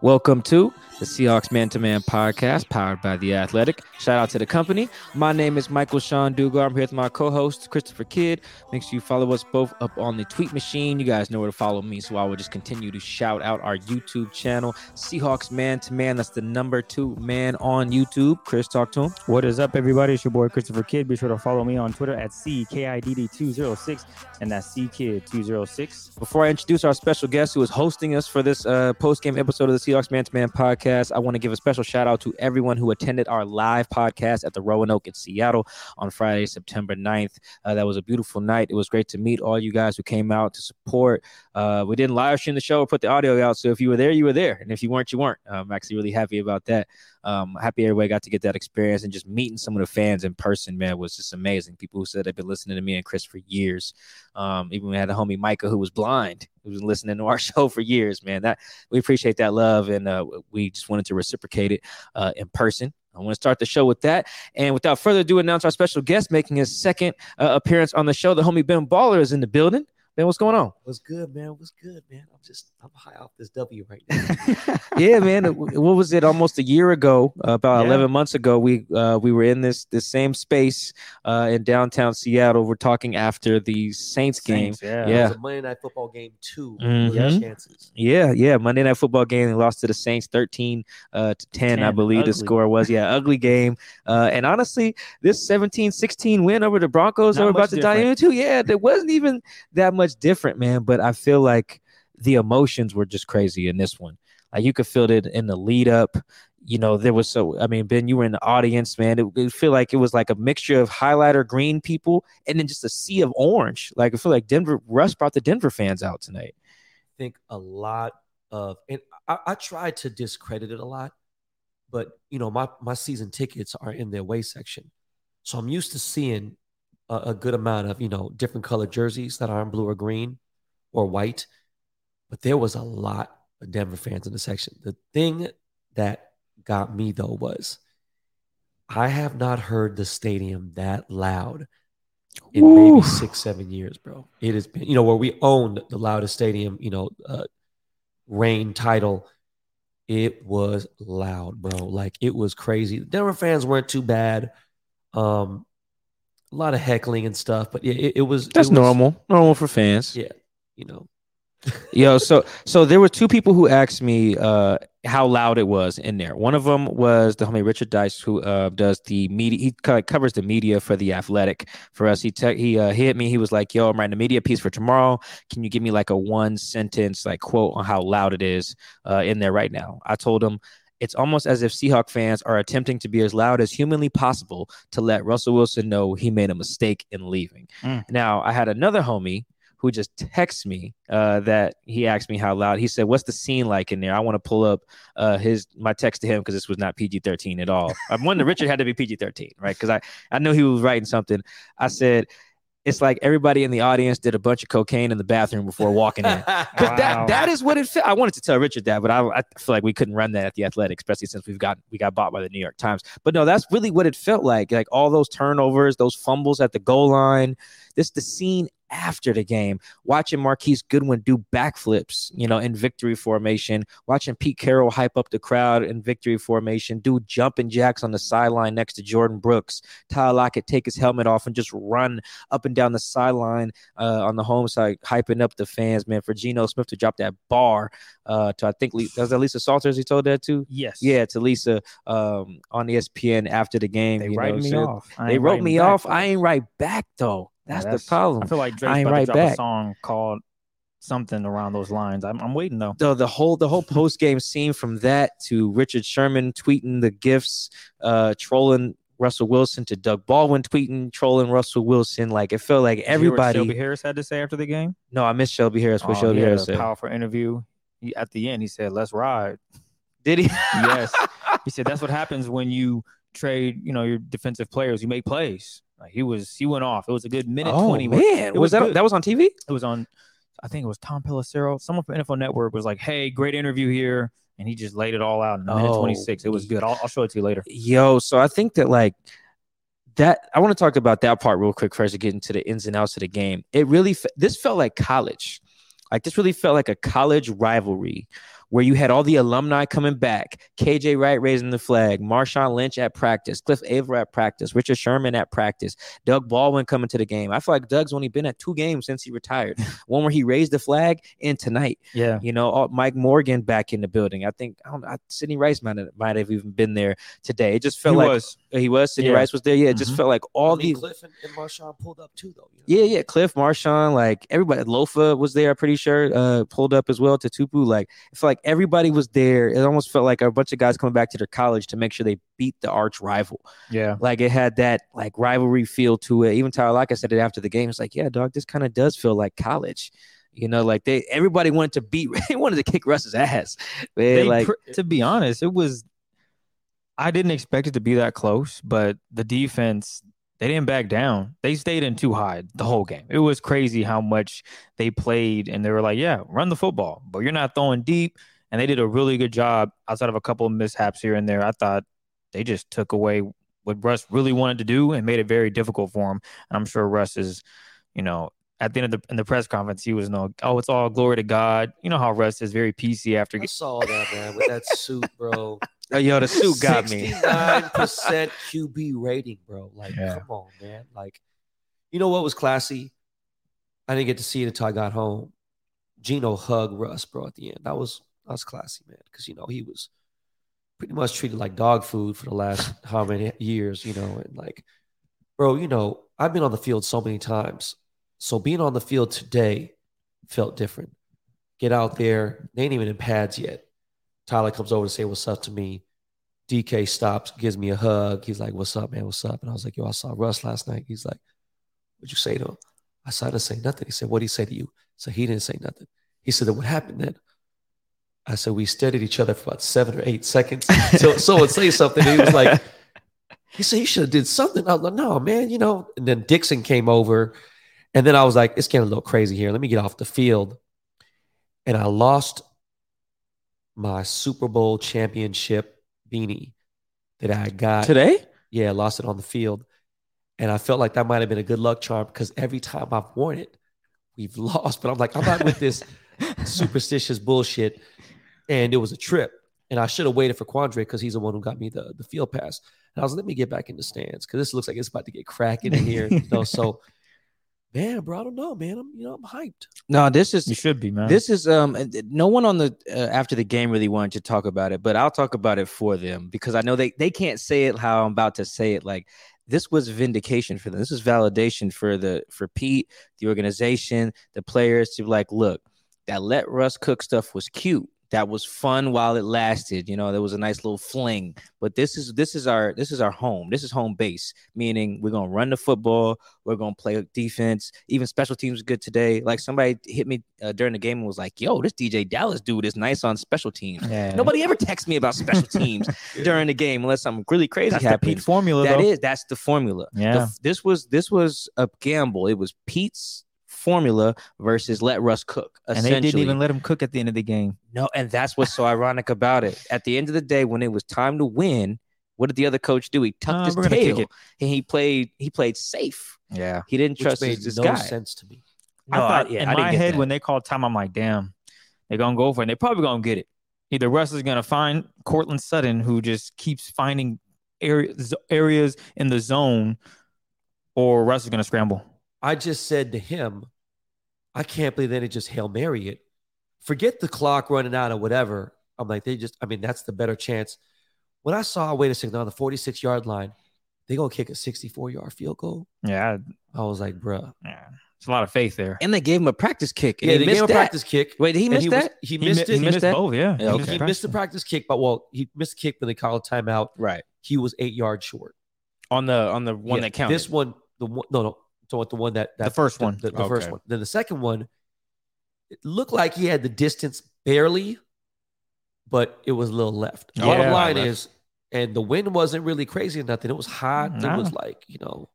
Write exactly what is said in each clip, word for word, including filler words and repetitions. Welcome to the Seahawks Man-to-Man podcast, powered by The Athletic. Shout out to the company. My name is Michael Sean Dugar. I'm here with my co-host, Christopher Kidd. Make sure you follow us both up on the tweet machine. You guys know where to follow me, so I will just continue to shout out our YouTube channel, Seahawks Man-to-Man. That's the number two man on YouTube. Chris, talk to him. What is up, everybody? It's your boy, Christopher Kidd. Be sure to follow me on Twitter at C K I D D two oh six, and that's C Kidd two oh six. Before I introduce our special guest who is hosting us for this uh, post-game episode of the Seahawks Man-to-Man podcast, I want to give a special shout out to everyone who attended our live podcast at the Roanoke in Seattle on Friday, September ninth. Uh, that was a beautiful night. It was great to meet all you guys who came out to support. Uh, we didn't live stream the show or put the audio out, so if you were there, you were there. And if you weren't, you weren't. I'm actually really happy about that. Um, happy everybody got to get that experience, and just meeting some of the fans in person, man, was just amazing. People who said they've been listening to me and Chris for years. Um, even we had a homie, Micah, who was blind, who's been listening to our show for years, man. That we appreciate that love, and uh, we just wanted to reciprocate it uh, in person. I want to start the show with that. And without further ado, announce our special guest making his second uh, appearance on the show. The homie Ben Baller is in the building. Man, what's going on? What's good, man? What's good, man? I'm just, I'm high off this W right now. Yeah, man. What was it? Almost a year ago, about yeah. eleven months ago, we uh, we were in this this same space uh, in downtown Seattle. We're talking after the Saints game. Saints, yeah. yeah. It was a Monday Night Football game, too. Mm-hmm. Yeah, chances. Yeah, yeah. Monday Night Football game. They lost to the Saints thirteen uh, to ten, ten, I believe ugly. The score was. Yeah, ugly game. Uh, and honestly, this seventeen sixteen win over the Broncos that we're about to different. dive into, yeah, there wasn't even that much different, man, but I feel like the emotions were just crazy in this one. Like, you could feel it in the lead up. You know, there was so, I mean, Ben, you were in the audience, man. It, it feel like it was like a mixture of highlighter green people and then just a sea of orange. Like, I feel like Denver, Russ brought the Denver fans out tonight. I think a lot of, and I, I tried to discredit it a lot, but, you know, my, my season tickets are in their way section. So I'm used to seeing a good amount of, you know, different colored jerseys that aren't blue or green or white. But there was a lot of Denver fans in the section. The thing that got me, though, was I have not heard the stadium that loud in Ooh. maybe six, seven years, bro. It has been, you know, where we owned the loudest stadium, you know, uh, reign title. It was loud, bro. Like, it was crazy. The Denver fans weren't too bad. Um, A lot of heckling and stuff, but yeah, it, it was that's it was, normal, normal for fans. Yeah, you know. Yo, so so there were two people who asked me uh, how loud it was in there. One of them was the homie Richard Dice, who uh, does the media. He co- covers the media for The Athletic for us. He te- he uh, hit me. He was like, "Yo, I'm writing a media piece for tomorrow. Can you give me like a one sentence like quote on how loud it is uh, in there right now?" I told him, it's almost as if Seahawks fans are attempting to be as loud as humanly possible to let Russell Wilson know he made a mistake in leaving. Mm. Now, I had another homie who just texts me uh, that he asked me how loud. He said, "What's the scene like in there?" I want to pull up uh, his my text to him because this was not P G thirteen at all. I'm wondering, Richard had to be P G thirteen, right? Because I, I knew he was writing something. I said, it's like everybody in the audience did a bunch of cocaine in the bathroom before walking in. Because wow. that, that is what it felt. I wanted to tell Richard that, but I, I feel like we couldn't run that at The Athletic, especially since we've got, we got bought by the New York Times. But no, that's really what it felt like. Like all those turnovers, those fumbles at the goal line. This the scene after the game, watching Marquise Goodwin do backflips, you know, in victory formation, watching Pete Carroll hype up the crowd in victory formation, do jumping jacks on the sideline next to Jordyn Brooks, Tyler Lockett take his helmet off and just run up and down the sideline uh, on the home side, hyping up the fans, man, for Geno Smith to drop that bar uh, to, I think, was that Lisa Salters he told that to? Yes. Yeah, to Lisa um, on E S P N after the game. They write me off. They wrote me off. I ain't right back, though. That's, yeah, that's the problem. I feel like Drake's about right to drop back. a song called something around those lines. I'm, I'm waiting, though. The, the whole the whole post-game scene, from that to Richard Sherman tweeting the gifs, uh, trolling Russell Wilson, to Doug Baldwin tweeting, trolling Russell Wilson. Like, it felt like everybody. Did you hear what Shelby Harris had to say after the game? No, I missed Shelby Harris. What oh, Shelby yeah, Harris said. Powerful interview. He, at the end, he said, "Let's ride." Did he? Yes. He said, "That's what happens when you trade, you know, your defensive players. You make plays." Like he was, he went off. It was a good minute oh, twenty. Man, it was, was that good. That was on T V? It was on, I think it was Tom Pelissero. Someone from N F L Network was like, "Hey, great interview here," and he just laid it all out in a minute oh, twenty-six. It was good. I'll, I'll show it to you later. Yo, so I think that like that. I want to talk about that part real quick first to get into the ins and outs of the game. It really, this felt like college. Like this really felt like a college rivalry, where you had all the alumni coming back, K J Wright raising the flag, Marshawn Lynch at practice, Cliff Avril at practice, Richard Sherman at practice, Doug Baldwin coming to the game. I feel like Doug's only been at two games since he retired, one where he raised the flag and tonight. Yeah, you know, all, Mike Morgan back in the building. I think I don't, I, Sidney Rice might have, might have even been there today. It just felt he like was. he was. Sidney yeah. Rice was there. Yeah, it mm-hmm. just felt like all I mean, the Cliff and, and Marshawn pulled up too, though. You know? Yeah, yeah, Cliff, Marshawn, like everybody. Lofa was there, I'm pretty sure, uh, pulled up as well. Tutupu, like it felt like. Everybody was there. It almost felt like a bunch of guys coming back to their college to make sure they beat the arch rival. Yeah. Like it had that like rivalry feel to it. Even Tyler Lockett said it after the game. It's like, yeah, dog, this kind of does feel like college. You know, like they everybody wanted to beat they wanted to kick Russ's ass. Man, they, like to be honest, it was I didn't expect it to be that close, but the defense, they didn't back down. They stayed in too high the whole game. It was crazy how much they played, and they were like, yeah, run the football, but you're not throwing deep. And they did a really good job outside of a couple of mishaps here and there. I thought they just took away what Russ really wanted to do and made it very difficult for him. And I'm sure Russ is, you know, at the end of the in the press conference, he was no, oh, it's all glory to God. You know how Russ is very P C after. I saw that, man, with that suit, bro. Oh, yo, the suit got me. sixty-nine percent Q B rating, bro. Like, yeah. Come on, man. Like, you know what was classy? I didn't get to see it until I got home. Geno hugged Russ, bro, at the end. That was that was classy, man, because, you know, he was pretty much treated like dog food for the last how many years, you know. And, like, bro, you know, I've been on the field so many times. So being on the field today felt different. Get out there. They ain't even in pads yet. Tyler comes over to say what's up to me. D K stops, gives me a hug. He's like, "What's up, man? What's up?" And I was like, "Yo, I saw Russ last night." He's like, "What'd you say to him?" I said, "I didn't say nothing." He said, "What'd he say to you?" So he didn't say nothing. He said, "What happened then?" I said, "We stared at each other for about seven or eight seconds." So someone say something. And he was like, he said, "You should have did something." I was like, "No, man, you know." And then Dixon came over. And then I was like, "It's getting a little crazy here. Let me get off the field." And I lost my Super Bowl championship beanie that I got today. Yeah, lost it on the field. And I felt like that might have been a good luck charm because every time I've worn it, we've lost. But I'm like, I'm not with this superstitious bullshit. And it was a trip. And I should have waited for Quandre because he's the one who got me the, the field pass. And I was like, let me get back in the stands because this looks like it's about to get cracking in here. You know, so man, bro, I don't know, man. I'm, you know, I'm hyped. No, this is you should be, man. This is um, no one on the uh, after the game really wanted to talk about it, but I'll talk about it for them because I know they they can't say it how I'm about to say it. Like this was vindication for them. This is validation for the for Pete, the organization, the players to be like, look, that let Russ cook stuff was cute. that was fun while it lasted. You know, there was a nice little fling. But this is this is our this is our home. This is home base, meaning we're gonna run the football. We're gonna play defense. Even special teams good today. Like somebody hit me uh, during the game and was like, "Yo, this D J Dallas dude is nice on special teams." Yeah. Nobody ever texts me about special teams during the game unless I'm really crazy. That's happening. The Pete formula. That though. is. That's the formula. Yeah. The, this was this was a gamble. It was Pete's formula versus let Russ cook. And they didn't even let him cook at the end of the game. No, and that's what's so ironic about it. At the end of the day, when it was time to win, what did the other coach do? He tucked uh, his tail and he played. He played safe. Yeah, he didn't trust his, this no guy. Sense to me. No, I thought, yeah, in I my head that. When they called time, I'm like, damn, they're gonna go for it. And they're probably gonna get it. Either Russ is gonna find Courtland Sutton, who just keeps finding areas areas in the zone, or Russ is gonna scramble. I just said to him, I can't believe they didn't just Hail Mary it. Forget the clock running out or whatever. I'm like, they just, I mean, that's the better chance. When I saw, wait a second, on the forty-six-yard line, they're going to kick a sixty-four-yard field goal? Yeah. I was like, bruh. Yeah. It's a lot of faith there. And they gave him a practice kick. Yeah, they gave him that. a practice kick. Wait, did he miss he that? Was, he missed he it. He missed, missed that? both, yeah. yeah okay. He missed the practice kick, but well, he missed the kick when they called a timeout. Right. He was eight yards short. On the on the one yeah, that counted? This one, the one, no, no. So the one that, that the first one, the, the, the okay. first one, then the second one, it looked like he had the distance barely, but it was a little left. Yeah, bottom line left. is, and the wind wasn't really crazy or nothing. It was hot. Nah. It was like, you know,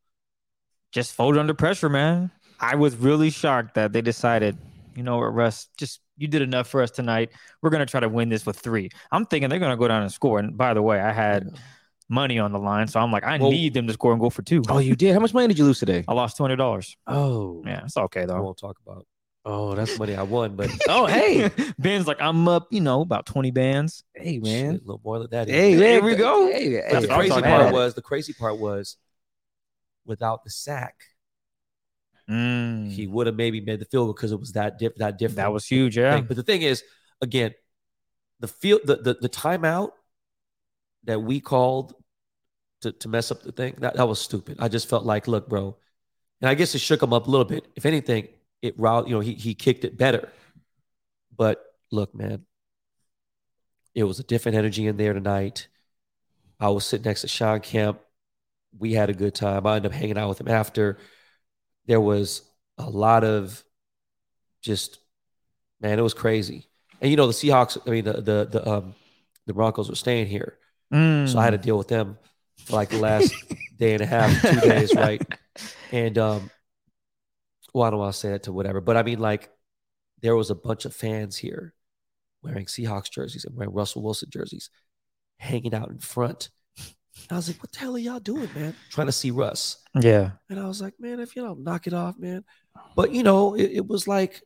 just folded under pressure, man. I was really shocked that they decided, you know, Russ, just you did enough for us tonight. We're gonna try to win this with three. I'm thinking they're gonna go down and score. And by the way, I had. Yeah. money on the line, so I'm like, I well, need them to score and go for two. Oh, you did? How much money did you lose today? I lost two hundred dollars. Oh. Yeah, it's okay, though. I won't talk about it. Oh, that's money I won, but... oh, hey! Ben's like, I'm up, you know, about twenty bands. Hey, man. Shit, a little more than that. Hey, there we go. Hey, hey, the, crazy part that. was, the crazy part was, without the sack, mm. he would have maybe made the field goal because it was that, diff- that different. That was huge, yeah. Thing. But the thing is, again, the field, the, the, the timeout that we called to, to mess up the thing, that, that was stupid. I just felt like, look, bro. And I guess it shook him up a little bit. If anything, it riled, you know, he he kicked it better. But look, man, it was a different energy in there tonight. I was sitting next to Sean Kemp. We had a good time. I ended up hanging out with him after. There was a lot of just, man, it was crazy. And, you know, the Seahawks, I mean, the the the, um, the Broncos were staying here. Mm. So I had to deal with them for like the last day and a half, two days, right? And um, well, I don't want to say that to whatever, but I mean, like, there was a bunch of fans here wearing Seahawks jerseys and wearing Russell Wilson jerseys, hanging out in front. And I was like, "What the hell are y'all doing, man? Trying to see Russ?" Yeah. And I was like, "Man, if you don't knock it off, man." But you know, it, it was like,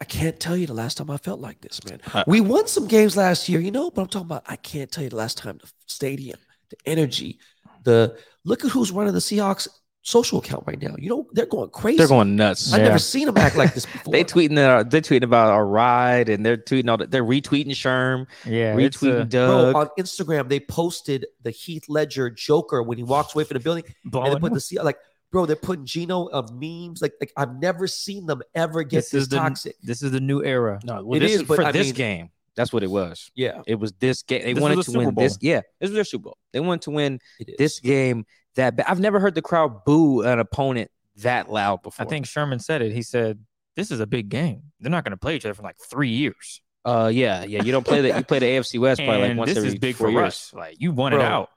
I can't tell you the last time I felt like this, man. We won some games last year, you know, but I'm talking about I can't tell you the last time the stadium, the energy, the look at who's running the Seahawks social account right now. You know, they're going crazy. They're going nuts. I've yeah. never seen them act like this before. they tweeting that they're tweeting about our ride and they're tweeting all that. They're retweeting Sherm. Yeah. Retweeting a, Doug. Bro, on Instagram, they posted the Heath Ledger Joker when he walks away from the building. Blowing and they put the Seahawks like Bro, they're putting Geno of uh, memes. Like, like I've never seen them ever get this, this is the, toxic. This is the new era. No, well, it this is, is but for I this mean, game. That's what it was. Yeah, it was this game. They this wanted to Super win Bowl. this. Yeah, this was their Super Bowl. They wanted to win this game. That I've never heard the crowd boo an opponent that loud before. I think Sherman said it. He said, "This is a big game. They're not going to play each other for like three years." Uh, yeah, yeah. You don't play that. You play the A F C West probably like once every is big four for years. Us. Like you won Bro. it out.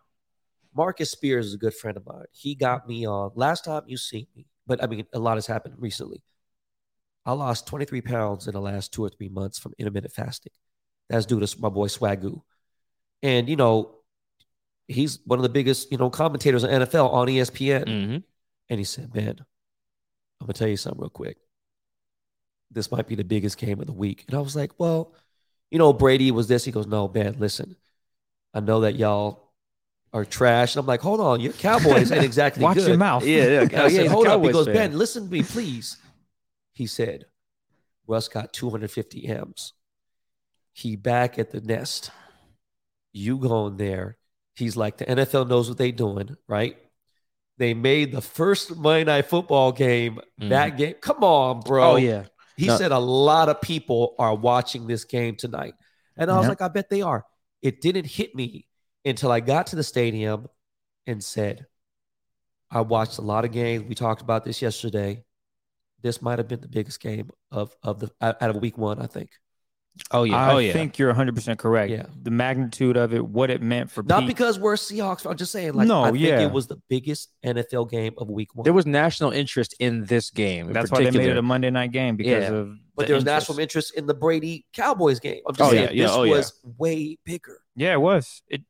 Marcus Spears is a good friend of mine. He got me on last time you see me, but I mean, a lot has happened recently. I lost twenty-three pounds in the last two or three months from intermittent fasting. That's due to my boy Swagoo. And, you know, he's one of the biggest, you know, commentators on N F L on E S P N. Mm-hmm. And he said, man, I'm going to tell you something real quick. This might be the biggest game of the week. And I was like, well, you know, Brady was this. He goes, no, man, listen, I know that y'all are trash. And I'm like, hold on, your Cowboys ain't exactly Watch good. Watch your mouth. Yeah, yeah. I said, hold up. He goes, fan. Ben, listen to me, please. He said, Russ got two hundred fifty M's. He back at the nest. You going there. He's like, the N F L knows what they doing, right? They made the first Monday Night Football game, mm. that game. Come on, bro. Oh, yeah. He no. said a lot of people are watching this game tonight. And I was yeah. like, I bet they are. It didn't hit me until I got to the stadium and said, I watched a lot of games. We talked about this yesterday. This might have been the biggest game of, of the out of week one, I think. Oh, yeah. I oh, yeah. think you're one hundred percent correct. Yeah. The magnitude of it, what it meant for Not Pete. because we're Seahawks. I'm just saying, like, no, I think yeah. it was the biggest N F L game of week one. There was national interest in this game. In That's particular. why they made it a Monday night game because yeah. of But the there was interest. national interest in the Brady Cowboys game. I'm just oh, saying, yeah, yeah, this oh, was yeah. way bigger. Yeah, it was. It.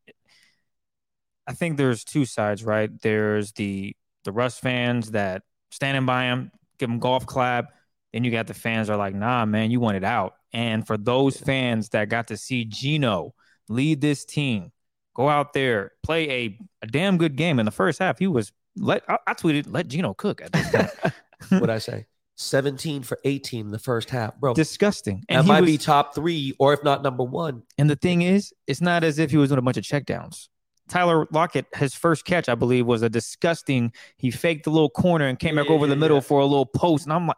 I think there's two sides, right? There's the, the Russ fans that standing by him, give him golf clap. Then you got the fans that are like, nah, man, you want it out. And for those fans that got to see Geno lead this team, go out there, play a, a damn good game in the first half. He was let I, I tweeted, let Geno cook at this time. What'd I say? seventeen for eighteen in the first half, bro. Disgusting. And that he might was, be top three or if not number one. And the thing is, it's not as if he was doing a bunch of checkdowns. Tyler Lockett, his first catch, I believe, was a disgusting. He faked the little corner and came back yeah, over the middle yeah. for a little post. And I'm like,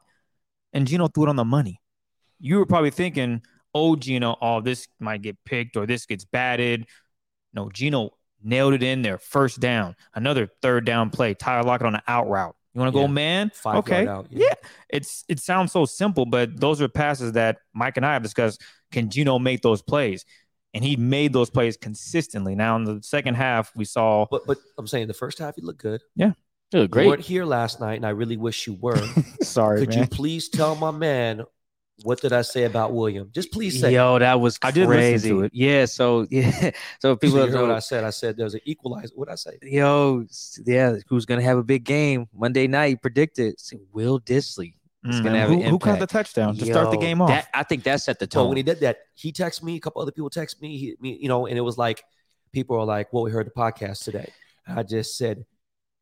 and Geno threw it on the money. You were probably thinking, oh, Geno, oh, this might get picked or this gets batted. No, Geno nailed it in there. First down. Another third down play. Tyler Lockett on an out route. You want to yeah. go man? Five okay. Out, yeah. yeah. It's It sounds so simple, but those are passes that Mike and I have discussed. Can Geno make those plays? And he made those plays consistently. Now, in the second half, we saw. But, but I'm saying the first half, he looked good. Yeah. He looked great. You weren't here last night, and I really wish you were. Sorry, Could man. you please tell my man. What did I say about William? Just please say. Yo, that was crazy. I did listen to it. Yeah, so yeah, so people. So you heard what I said. I said there was an equalizer. What did I say? Yo, yeah, who's gonna have a big game Monday night? Predicted. Will Dissly. It's mm. gonna have who, an impact. Who caught the touchdown to Yo, start the game off? That, I think that set the tone. Well, when he did that, he texted me. A couple other people texted me. He, me, you know, and it was like people are like, "Well, we heard the podcast today." And I just said,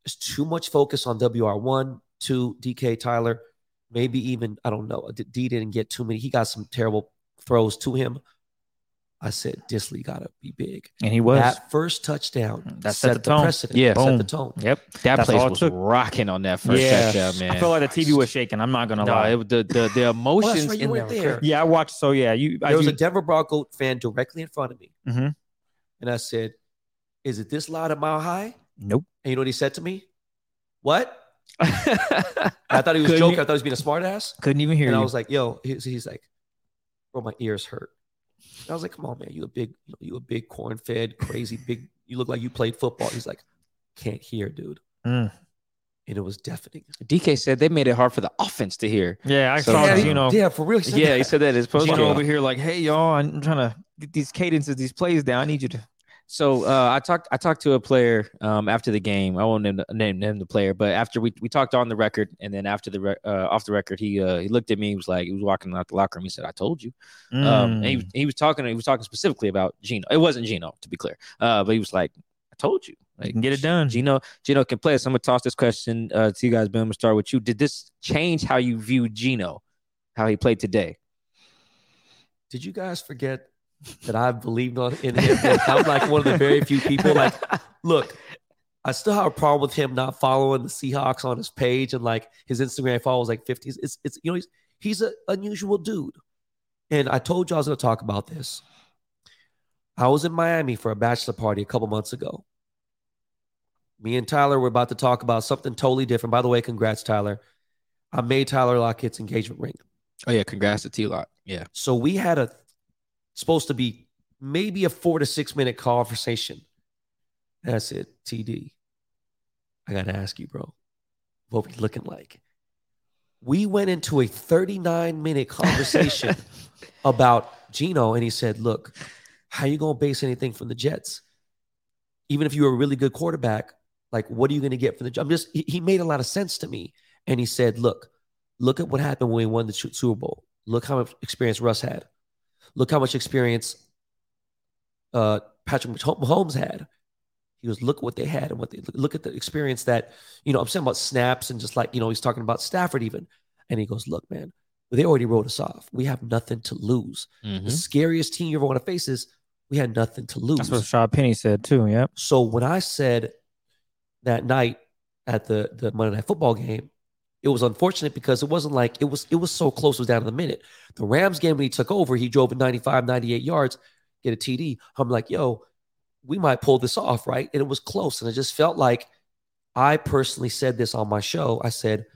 "There's too much focus on W R one, two, D K, Tyler." Maybe even, I don't know, D didn't get too many. He got some terrible throws to him. I said, Dissly got to be big. And he was. That first touchdown that set, set the, the precedent. Yeah, boom. Set the tone. Yep. That That's place was took. rocking on that first yeah. touchdown, man. I felt like the T V was shaking. I'm not going to no, lie. It, the, the, the emotions well, right, in there. there. Yeah, I watched. So, yeah. you. There I, was you, a Denver Broncos fan directly in front of me. Mm-hmm. And I said, is it this loud at Mile High? Nope. And you know what he said to me? What? I thought he was couldn't joking. He, I thought he was being a smart ass. Couldn't even hear and you. And I was like, yo, he's, he's like, bro, my ears hurt. And I was like, come on, man. You a big, you, know, you a big corn fed, crazy, big. You look like you played football. He's like, can't hear, dude. Mm. And it was deafening. D K said they made it hard for the offense to hear. Yeah, I so, saw yeah, you know. Yeah, for real. He yeah, that. he said that. His post Geno over here like, hey, y'all, I'm trying to get these cadences, these plays down. I need you to. So uh, I talked I talked to a player um, after the game. I won't name, name, name the player, but after we, we talked on the record, and then after the re- uh, off the record, he uh, he looked at me. He was like, he was walking out the locker room. He said, "I told you." Mm. Um, and he he was talking. He was talking specifically about Geno. It wasn't Geno, to be clear, uh, but he was like, "I told you, like, you can get it done." Geno Geno can play. So I'm gonna toss this question uh, to you guys. Ben, I'm gonna start with you. Did this change how you view Geno, how he played today? Did you guys forget that I believed on in him? Like, I'm like one of the very few people. Like, look, I still have a problem with him not following the Seahawks on his page, and like his Instagram follows like fifty. It's it's you know he's he's an unusual dude, and I told you I was going to talk about this. I was in Miami for a bachelor party a couple months ago. Me and Tyler were about to talk about something totally different. By the way, congrats, Tyler. I made Tyler Lockett's engagement ring. Oh yeah, congrats to T-Lock. Yeah. So we had a. supposed to be maybe a four to six minute conversation. That's it, T D. I got to ask you, bro, what we looking like? We went into a thirty-nine minute conversation about Geno, and he said, look, how you going to base anything from the Jets? Even if you were a really good quarterback, like, what are you going to get from the Jets? I'm just, he made a lot of sense to me. And he said, look, look at what happened when we won the Super Bowl. Look how much experience Russ had. Look how much experience uh, Patrick Mahomes had. He was, look what they had and what they look at the experience that, you know, I'm saying about snaps and just like, you know, he's talking about Stafford even. And he goes, look, man, they already wrote us off. We have nothing to lose. Mm-hmm. The scariest team you ever want to face is we had nothing to lose. That's what Rashad Penny said too. Yep. So when I said that night at the, the Monday Night Football game, It was unfortunate because it wasn't like it was it was so close. It was down to the minute. The Rams game, when he took over, he drove ninety-five, ninety-eight yards, get a T D. I'm like, yo, we might pull this off, right? And it was close. And it just felt like, I personally said this on my show. I said,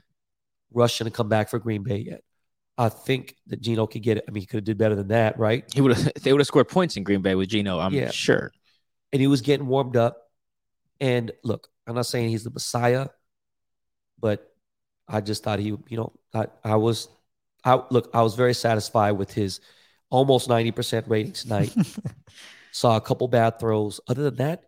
Russ shouldn't come back for Green Bay yet. I think that Geno could get it. I mean, he could have did better than that, right? He would have. They would have scored points in Green Bay with Geno, I'm yeah. sure. And he was getting warmed up. And look, I'm not saying he's the Messiah, but I just thought he, you know, I, I was, I look, I was very satisfied with his almost ninety percent rating tonight. Saw a couple bad throws. Other than that,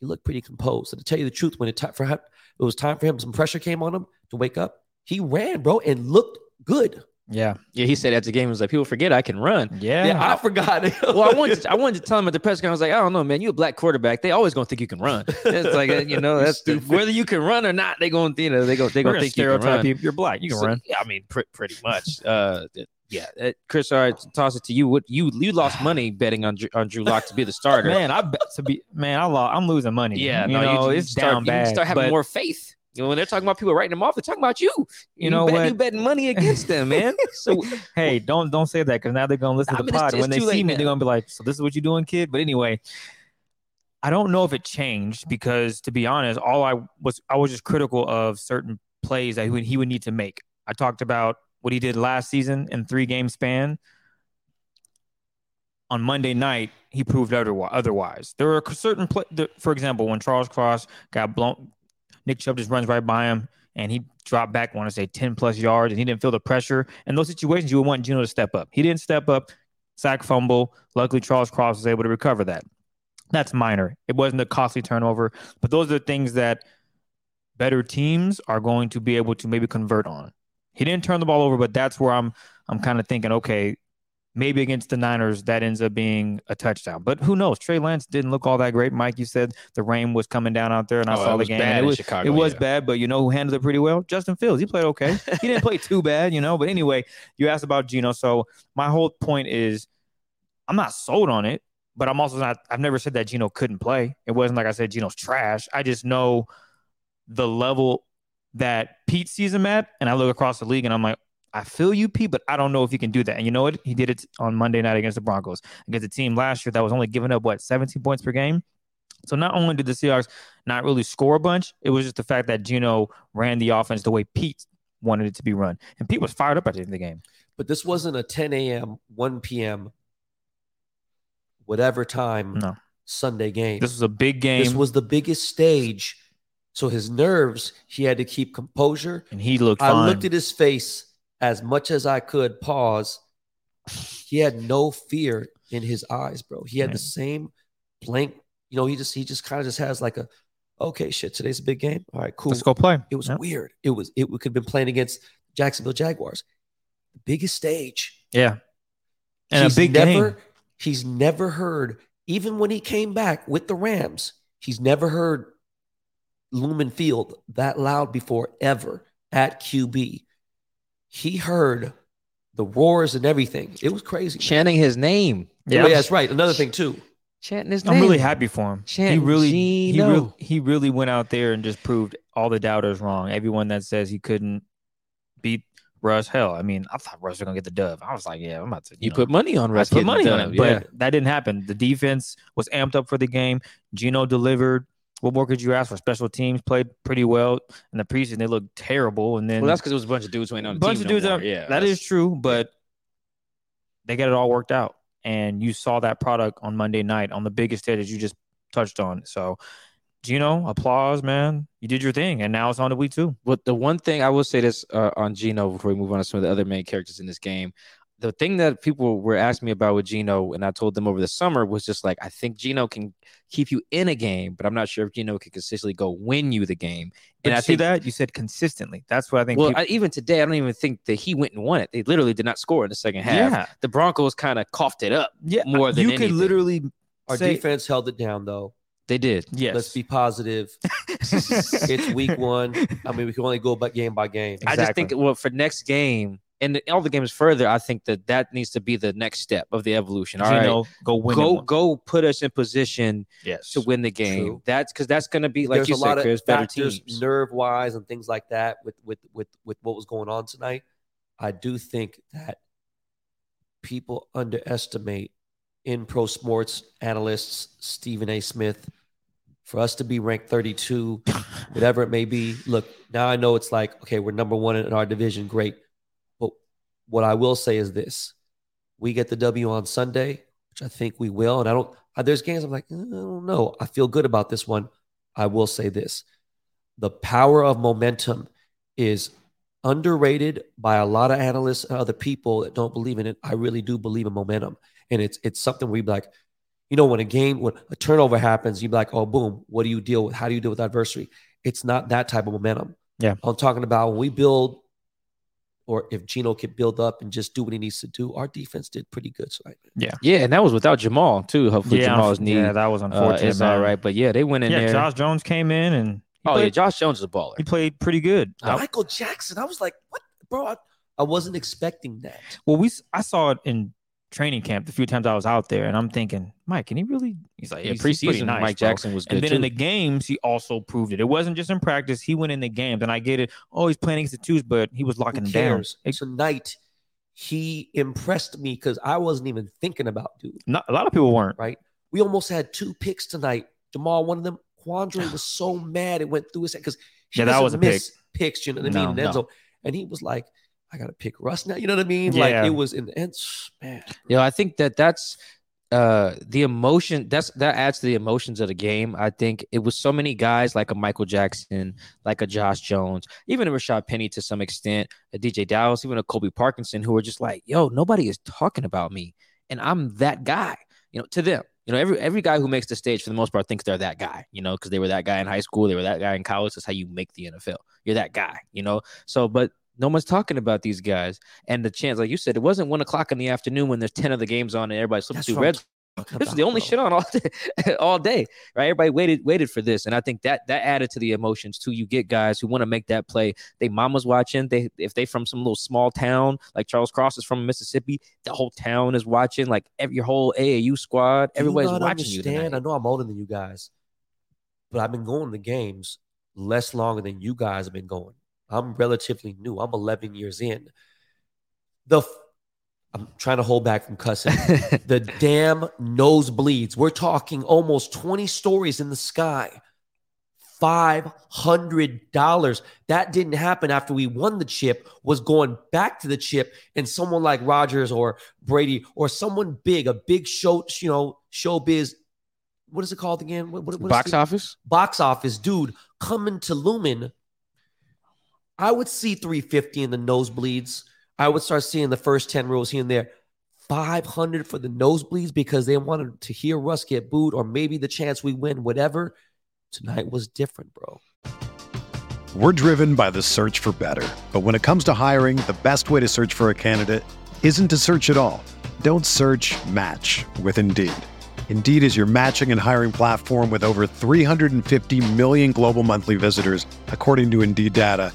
he looked pretty composed. And to tell you the truth, when it, t- for him, it was time for him, some pressure came on him to wake up. He ran, bro, and looked good. Yeah. Yeah, he said after the game, he was like, people forget I can run. Yeah. yeah I forgot. Well, I wanted to, I wanted to tell him at the press conference, I was like, I don't know, man, you're a black quarterback. They always going to think you can run. It's like, you know, that's the, whether you can run or not, they're going to, you know, they're going to think you can run. You, you're black. You can so, run. Yeah, I mean, pr- pretty much. Uh, yeah. Uh, Chris, all right, toss it to you. What you you lost money betting on, on Drew Lock to be the starter. man, I bet to be, man, I lost, I'm losing money. Yeah. You no, know, you, it's start, down bad. You start having but, more faith. You know, when they're talking about people writing them off, they're talking about you. You, you know bet, what? You betting money against them, man. So hey, don't don't say that because now they're gonna listen to the I mean, pod. It's, it's when they see me, now. They're gonna be like, "So this is what you're doing, kid." But anyway, I don't know if it changed because, to be honest, all I was I was just critical of certain plays that he would, he would need to make. I talked about what he did last season in three game span. On Monday night, he proved otherwise. There were certain play, for example, when Charles Cross got blown. Nick Chubb just runs right by him, and he dropped back, I want to say, ten-plus yards, and he didn't feel the pressure. In those situations, you would want Geno to step up. He didn't step up, sack fumble. Luckily, Charles Cross was able to recover that. That's minor. It wasn't a costly turnover, but those are things that better teams are going to be able to maybe convert on. He didn't turn the ball over, but that's where I'm I'm kind of thinking, okay, maybe against the Niners, that ends up being a touchdown. But who knows? Trey Lance didn't look all that great. Mike, you said the rain was coming down out there, and I oh, saw the game. It was, Chicago, it was yeah. bad, but you know who handled it pretty well? Justin Fields. He played okay. He didn't play too bad, you know. But anyway, you asked about Geno. So my whole point is I'm not sold on it, but I'm also not – I've never said that Geno couldn't play. It wasn't like I said Geno's trash. I just know the level that Pete sees him at, and I look across the league, and I'm like, I feel you, Pete, but I don't know if he can do that. And you know what? He did it on Monday night against the Broncos, against a team last year that was only giving up, what, seventeen points per game? So not only did the Seahawks not really score a bunch, it was just the fact that Geno ran the offense the way Pete wanted it to be run. And Pete was fired up at the end of the game. But this wasn't a ten a.m., one p.m., whatever time no. Sunday game. This was a big game. This was the biggest stage. So his nerves, he had to keep composure. And he looked I fine. looked at his face. As much as I could pause, he had no fear in his eyes, bro. He had Man. the same blank, you know, he just he just kind of just has like a, okay, shit, today's a big game. All right, cool. Let's go play. It was yeah. weird. It was it could have been playing against Jacksonville Jaguars. The biggest stage. Yeah. And he's a big never, game. He's never heard, even when he came back with the Rams, he's never heard Lumen Field that loud before ever at Q B. He heard the roars and everything. It was crazy. Chanting his name. Yeah, oh, yeah that's right. Another thing, too. Chanting his name. I'm really happy for him. Chanting he really, he really, he really went out there and just proved all the doubters wrong. Everyone that says he couldn't beat Russ, hell, I mean, I thought Russ was going to get the dub. I was like, yeah, I'm about to. You, you know, put money on Russ. I put money on him, yeah. But that didn't happen. The defense was amped up for the game. Geno delivered. What more could you ask for? Special teams played pretty well in the preseason. They looked terrible, and then well, that's because it was a bunch of dudes waiting on the bunch team. Bunch of no dudes, that, yeah, that is true. But they got it all worked out, and you saw that product on Monday night on the biggest stage that you just touched on. So, Geno, applause, man. You did your thing, and now it's on to week two. But the one thing I will say this uh, on Geno before we move on to some of the other main characters in this game. The thing that people were asking me about with Geno, and I told them over the summer, was just like, I think Geno can keep you in a game, but I'm not sure if Geno can consistently go win you the game. And I see that you said consistently. That's what I think. Well, people- I, even today, I don't even think that he went and won it. They literally did not score in the second half. Yeah. The Broncos kind of coughed it up. Yeah, more than you anything. Could literally. Our say- defense held it down, though. They did. Yes. Let's be positive. It's week one. I mean, we can only go by game by game. Exactly. I just think well for next game. and all the games further, I think that that needs to be the next step of the evolution. All Geno, right, go win. Go go put us in position yes. to win the game. True. That's because that's going to be like there's you a said, lot of Chris, factors, nerve wise and things like that with, with with with what was going on tonight. I do think that people underestimate in pro sports analysts Stephen A. Smith. For us to be ranked thirty-two, whatever it may be. Look, now I know it's like, okay, we're number one in our division. Great. But what I will say is this. We get the W on Sunday, which I think we will. And I don't, there's games I'm like, I don't know. I feel good about this one. I will say this. The power of momentum is underrated by a lot of analysts and other people that don't believe in it. I really do believe in momentum. And it's it's something we'd be like, you know, when a game, when a turnover happens, you'd be like, oh, boom, what do you deal with? How do you deal with adversity? It's not that type of momentum. Yeah. I'm talking about when we build, or if Geno could build up and just do what he needs to do, our defense did pretty good tonight. Yeah. Yeah, and that was without Jamal, too. Hopefully yeah, Jamal's knee. Yeah, that was unfortunate. Uh, it's man. all right. But, yeah, they went in yeah, there. Yeah, Josh Jones came in. and Oh, played, yeah, Josh Jones is a baller. He played pretty good. Uh, Michael Jackson, I was like, what? Bro, I, I wasn't expecting that. Well, we I saw it in training camp the few times I was out there, and I'm thinking, Mike, can he really? He's like, yeah, he's, preseason he's nice, Mike bro. Jackson was good. And then too. in the games, he also proved it. It wasn't just in practice. He went in the games, and I get it. Oh, he's playing against the twos, but he was locking down. Tonight, he impressed me because I wasn't even thinking about dude. Not, a lot of people weren't. Right? We almost had two picks tonight. Jamal, one of them, Quandre was so mad it went through his head because he yeah, that was a miss pick. picks. You know what I mean? No, no. And he was like, I got to pick Russ now. You know what I mean? Yeah. Like it was in the end. Man. You know, I think that that's uh, the emotion. That's that adds to the emotions of the game. I think it was so many guys like a Michael Jackson, like a Josh Jones, even a Rashad Penny to some extent, a D J Dallas, even a Kobe Parkinson who were just like, yo, nobody is talking about me. And I'm that guy, you know, to them. You know, every every guy who makes the stage for the most part thinks they're that guy, you know, because they were that guy in high school. They were that guy in college. That's how you make the N F L. You're that guy, you know. So but. No one's talking about these guys. And the chance, like you said, it wasn't one o'clock in the afternoon when there's ten of the games on and everybody's flipping through red. This is the only shit on all day, all day, right? Everybody waited waited for this. And I think that that added to the emotions, too. You get guys who want to make that play. They mama's watching. They If they from some little small town, like Charles Cross is from Mississippi, the whole town is watching, like every, your whole A A U squad. Everybody's watching understand? you tonight. I know I'm older than you guys, but I've been going to games less longer than you guys have been going. I'm relatively new. I'm eleven years in. The f- I'm trying to hold back from cussing. The damn nosebleeds. We're talking almost twenty stories in the sky. five hundred dollars. That didn't happen after we won the chip, was going back to the chip, and someone like Rodgers or Brady or someone big, a big show, you know, showbiz. What is it called again? What, what, what Box the- office? Box office, dude, coming to Lumen. I would see three fifty in the nosebleeds. I would start seeing the first ten rows here and there. five hundred for the nosebleeds because they wanted to hear Russ get booed or maybe the chance we win, whatever. Tonight was different, bro. We're driven by the search for better. But when it comes to hiring, the best way to search for a candidate isn't to search at all. Don't search, match with Indeed. Indeed is your matching and hiring platform with over three hundred fifty million global monthly visitors, according to Indeed data,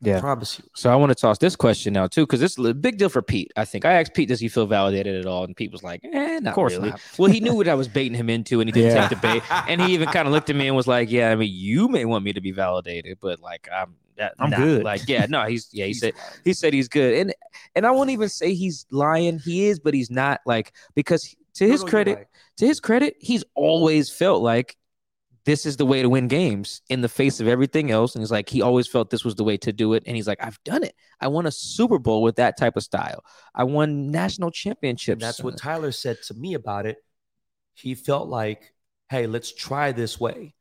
Yeah. I promise you. So I want to toss this question now, too, because this is a big deal for Pete, I think. I asked Pete, does he feel validated at all? And Pete was like, eh, not of course really. Not. Well, he knew what I was baiting him into, and he didn't yeah. take the bait. And he even kind of looked at me and was like, yeah, I mean, you may want me to be validated, but, like, I'm that, I'm nah, good. Like, yeah, no, he's, yeah, he said, he said he's good. And, and I won't even say he's lying. He is, but he's not, like, because to his credit, like? to his credit, he's always felt like, this is the way to win games in the face of everything else. And he's like, he always felt this was the way to do it. And he's like, I've done it. I won a Super Bowl with that type of style. I won national championships. And that's what Tyler said to me about it. He felt like, hey, let's try this way.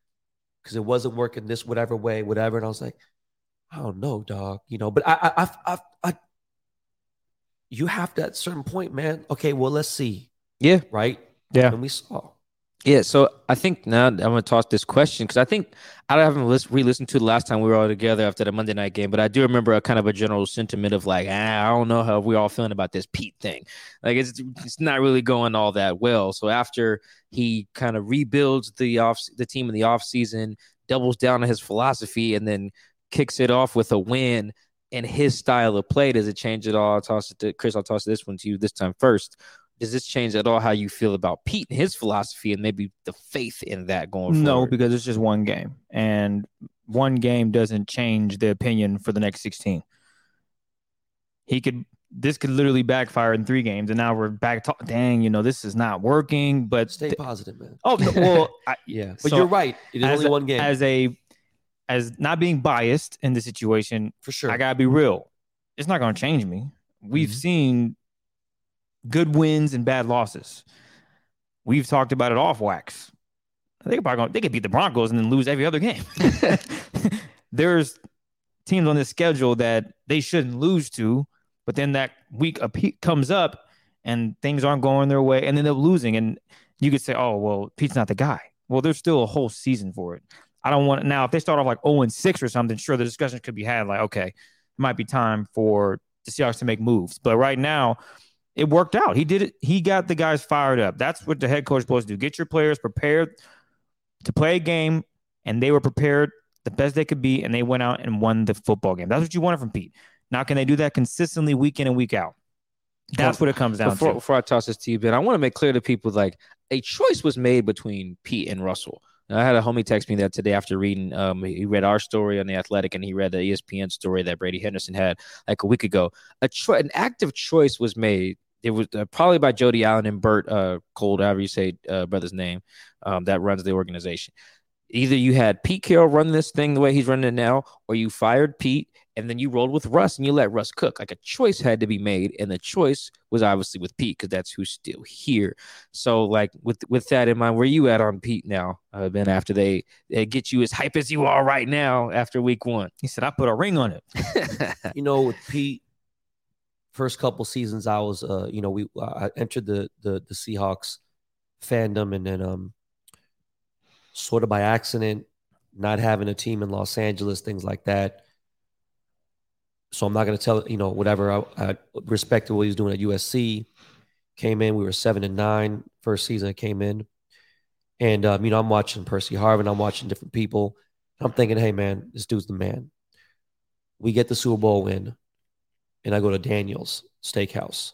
Because it wasn't working this whatever way, whatever. And I was like, I don't know, dog. You know, but I, I, I, I, I you have to at a certain point, man. Okay, well, let's see. Yeah. Right? Yeah. And we saw. Yeah, so I think now I'm going to toss this question because I think I haven't re-listened to the last time we were all together after the Monday night game, but I do remember a kind of a general sentiment of like, ah, I don't know how we're all feeling about this Pete thing. Like, it's it's not really going all that well. So after he kind of rebuilds the off the team in the offseason, doubles down on his philosophy, and then kicks it off with a win and his style of play, does it change at all? I'll toss it to Chris, I'll toss this one to you this time first. Does this change at all how you feel about Pete and his philosophy and maybe the faith in that going forward? No, because it's just one game. And one game doesn't change the opinion for the next sixteen. He could this could literally backfire in three games, and now we're back to dang, you know, this is not working. But stay th- positive, man. Oh no, well, I, yeah. But so you're right. It is only a, one game. As a as not being biased in the situation, for sure. I gotta be real. It's not gonna change me. We've mm-hmm. seen good wins and bad losses. We've talked about it off wax. They could, probably gonna, they could beat the Broncos and then lose every other game. There's teams on this schedule that they shouldn't lose to, but then that week up comes up and things aren't going their way and then they're losing. And you could say, oh, well, Pete's not the guy. Well, there's still a whole season for it. I don't want now, if they start off like oh and six or something, sure, the discussion could be had like, okay, it might be time for the Seahawks to make moves. But right now, it worked out. He did it. He got the guys fired up. That's what the head coach is supposed to do. Get your players prepared to play a game, and they were prepared the best they could be, and they went out and won the football game. That's what you wanted from Pete. Now, can they do that consistently week in and week out? That's well, what it comes down before, to. Before I toss this to you, Ben, I want to make clear to people, like, a choice was made between Pete and Russell. I had a homie text me that today after reading, um, he read our story on The Athletic and he read the E S P N story that Brady Henderson had like a week ago. A cho- An active choice was made. It was uh, probably by Jody Allen and Bert uh, Cold, however you say uh, brother's name, um, that runs the organization. Either you had Pete Carroll run this thing the way he's running it now, or you fired Pete and then you rolled with Russ and you let Russ cook. Like, a choice had to be made, and the choice was obviously with Pete because that's who's still here. So, like, with with that in mind, where you at on Pete now, uh, Ben, after they, they get you as hype as you are right now after week one? He said, I put a ring on it. You know, with Pete, first couple seasons, I was, uh, you know, we I entered the, the, the Seahawks fandom, and then um, sort of by accident, not having a team in Los Angeles, things like that. So I'm not going to tell, you know, whatever. I, I respected what he was doing at U S C. Came in, we were seven and nine first season I came in. And, um, you know, I'm watching Percy Harvin. I'm watching different people. I'm thinking, hey, man, this dude's the man. We get the Super Bowl win. And I go to Daniel's Steakhouse,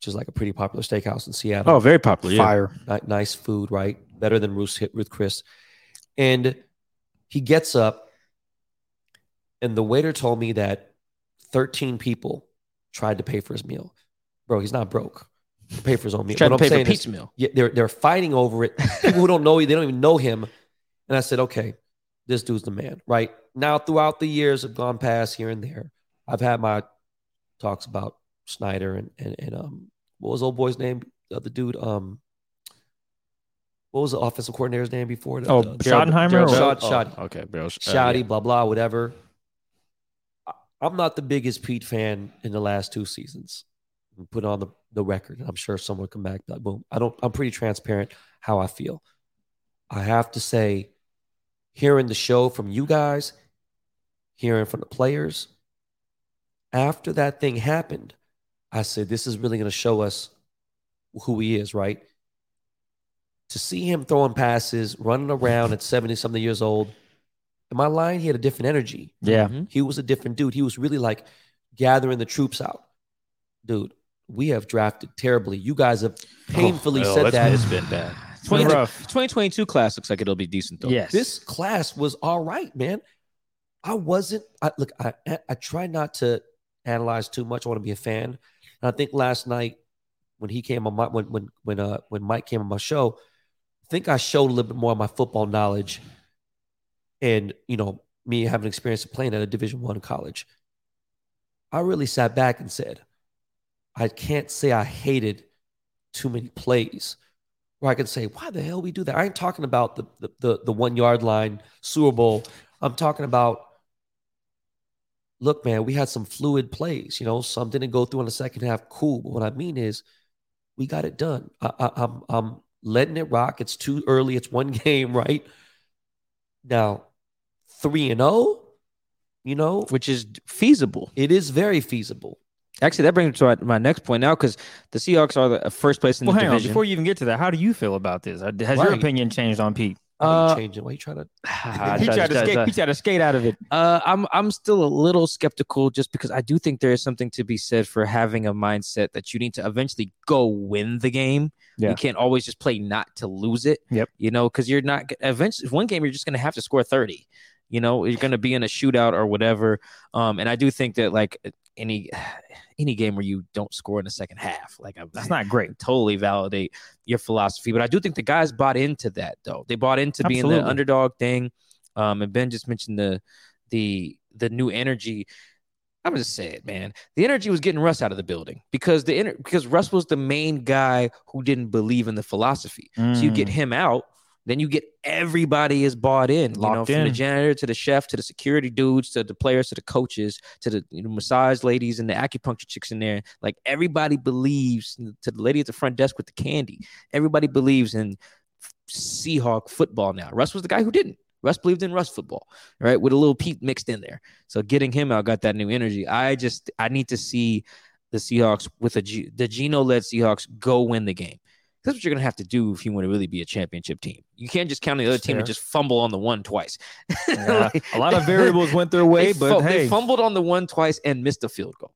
which is like a pretty popular steakhouse in Seattle. Oh, very popular. Fire. Yeah. N- nice food, right? Better than Ruth, Ruth Chris. And he gets up, and the waiter told me that thirteen people tried to pay for his meal. Bro, he's not broke. He'll pay for his own meal. He's trying what to I'm pay for Pete's meal. Yeah, they're, they're fighting over it. People who don't know you, they don't even know him. And I said, okay, this dude's the man, right? Now, throughout the years, I've gone past here and there. I've had my talks about Snyder and, and, and um, what was old boy's name? The other dude, um, what was the offensive coordinator's name before? The, oh, the, Schottenheimer? Schott, Schott, oh, okay, bro. Shoddy, uh, yeah. blah, blah, whatever. I'm not the biggest Pete fan in the last two seasons. Put on the, the record. And I'm sure someone will come back. Like, boom. I don't, I'm pretty transparent how I feel. I have to say, hearing the show from you guys, hearing from the players, after that thing happened, I said, this is really going to show us who he is, right? to see him throwing passes, running around at seventy-something years old, am I lying? He had a different energy. Yeah. Mm-hmm. He was a different dude. He was really like gathering the troops out. Dude, we have drafted terribly. You guys have painfully oh, said oh, that. It's been bad. twenty, twenty twenty-two class looks like it'll be decent, though. Yes. This class was all right, man. I wasn't I, – look, I, I try not to analyze too much. I want to be a fan. And I think last night when he came on my – when when when uh, when Mike came on my show, I think I showed a little bit more of my football knowledge and, you know, me having experience of playing at a Division One college. I really sat back and said, I can't say I hated too many plays where I could say, why the hell we do that? I ain't talking about the the the, the one-yard line Super Bowl. I'm talking about, look, man, we had some fluid plays. You know, some didn't go through in the second half. Cool. But what I mean is we got it done. I, I, I'm, I'm letting it rock. It's too early. It's one game, right? Now, three and oh, you know. Which is feasible. It is very feasible. Actually, that brings me to my, my next point now, because the Seahawks are the first place in well, the division. Well, hang on. Before you even get to that, how do you feel about this? Has Why your opinion you- changed on Pete? Uh, changing. Why are you trying to? Uh, he, tried, tried to tried, skate, tried. he tried to skate out of it. Uh, I'm I'm still a little skeptical, just because I do think there is something to be said for having a mindset that you need to eventually go win the game. Yeah. You can't always just play not to lose it. Yep. You know, because you're not eventually one game you're just going to have to score thirty. You know, you're going to be in a shootout or whatever. Um, and I do think that like any any game where you don't score in the second half, like I, that's not great. Totally validate your philosophy, but I do think the guys bought into that though. They bought into being Absolutely. the underdog thing. Um, and Ben just mentioned the the the new energy. I'm gonna say it, man. The energy was getting Russ out of the building because the inter- because Russ was the main guy who didn't believe in the philosophy. Mm. So you get him out. Then you get everybody is bought in, you Locked know, from in. the janitor to the chef to the security dudes to the players to the coaches to the you know, massage ladies and the acupuncture chicks in there. Like everybody believes to the lady at the front desk with the candy. Everybody believes in Seahawk football now. Russ was the guy who didn't. Russ believed in Russ football, right? With a little Pete mixed in there. So getting him out got that new energy. I just I need to see the Seahawks with a G, the Geno led Seahawks go win the game. That's what you're going to have to do if you want to really be a championship team. You can't just count on the other Fair. team and just fumble on the one twice. Yeah. Like, a lot of variables went their way, but f- hey. They fumbled on the one twice and missed a field goal.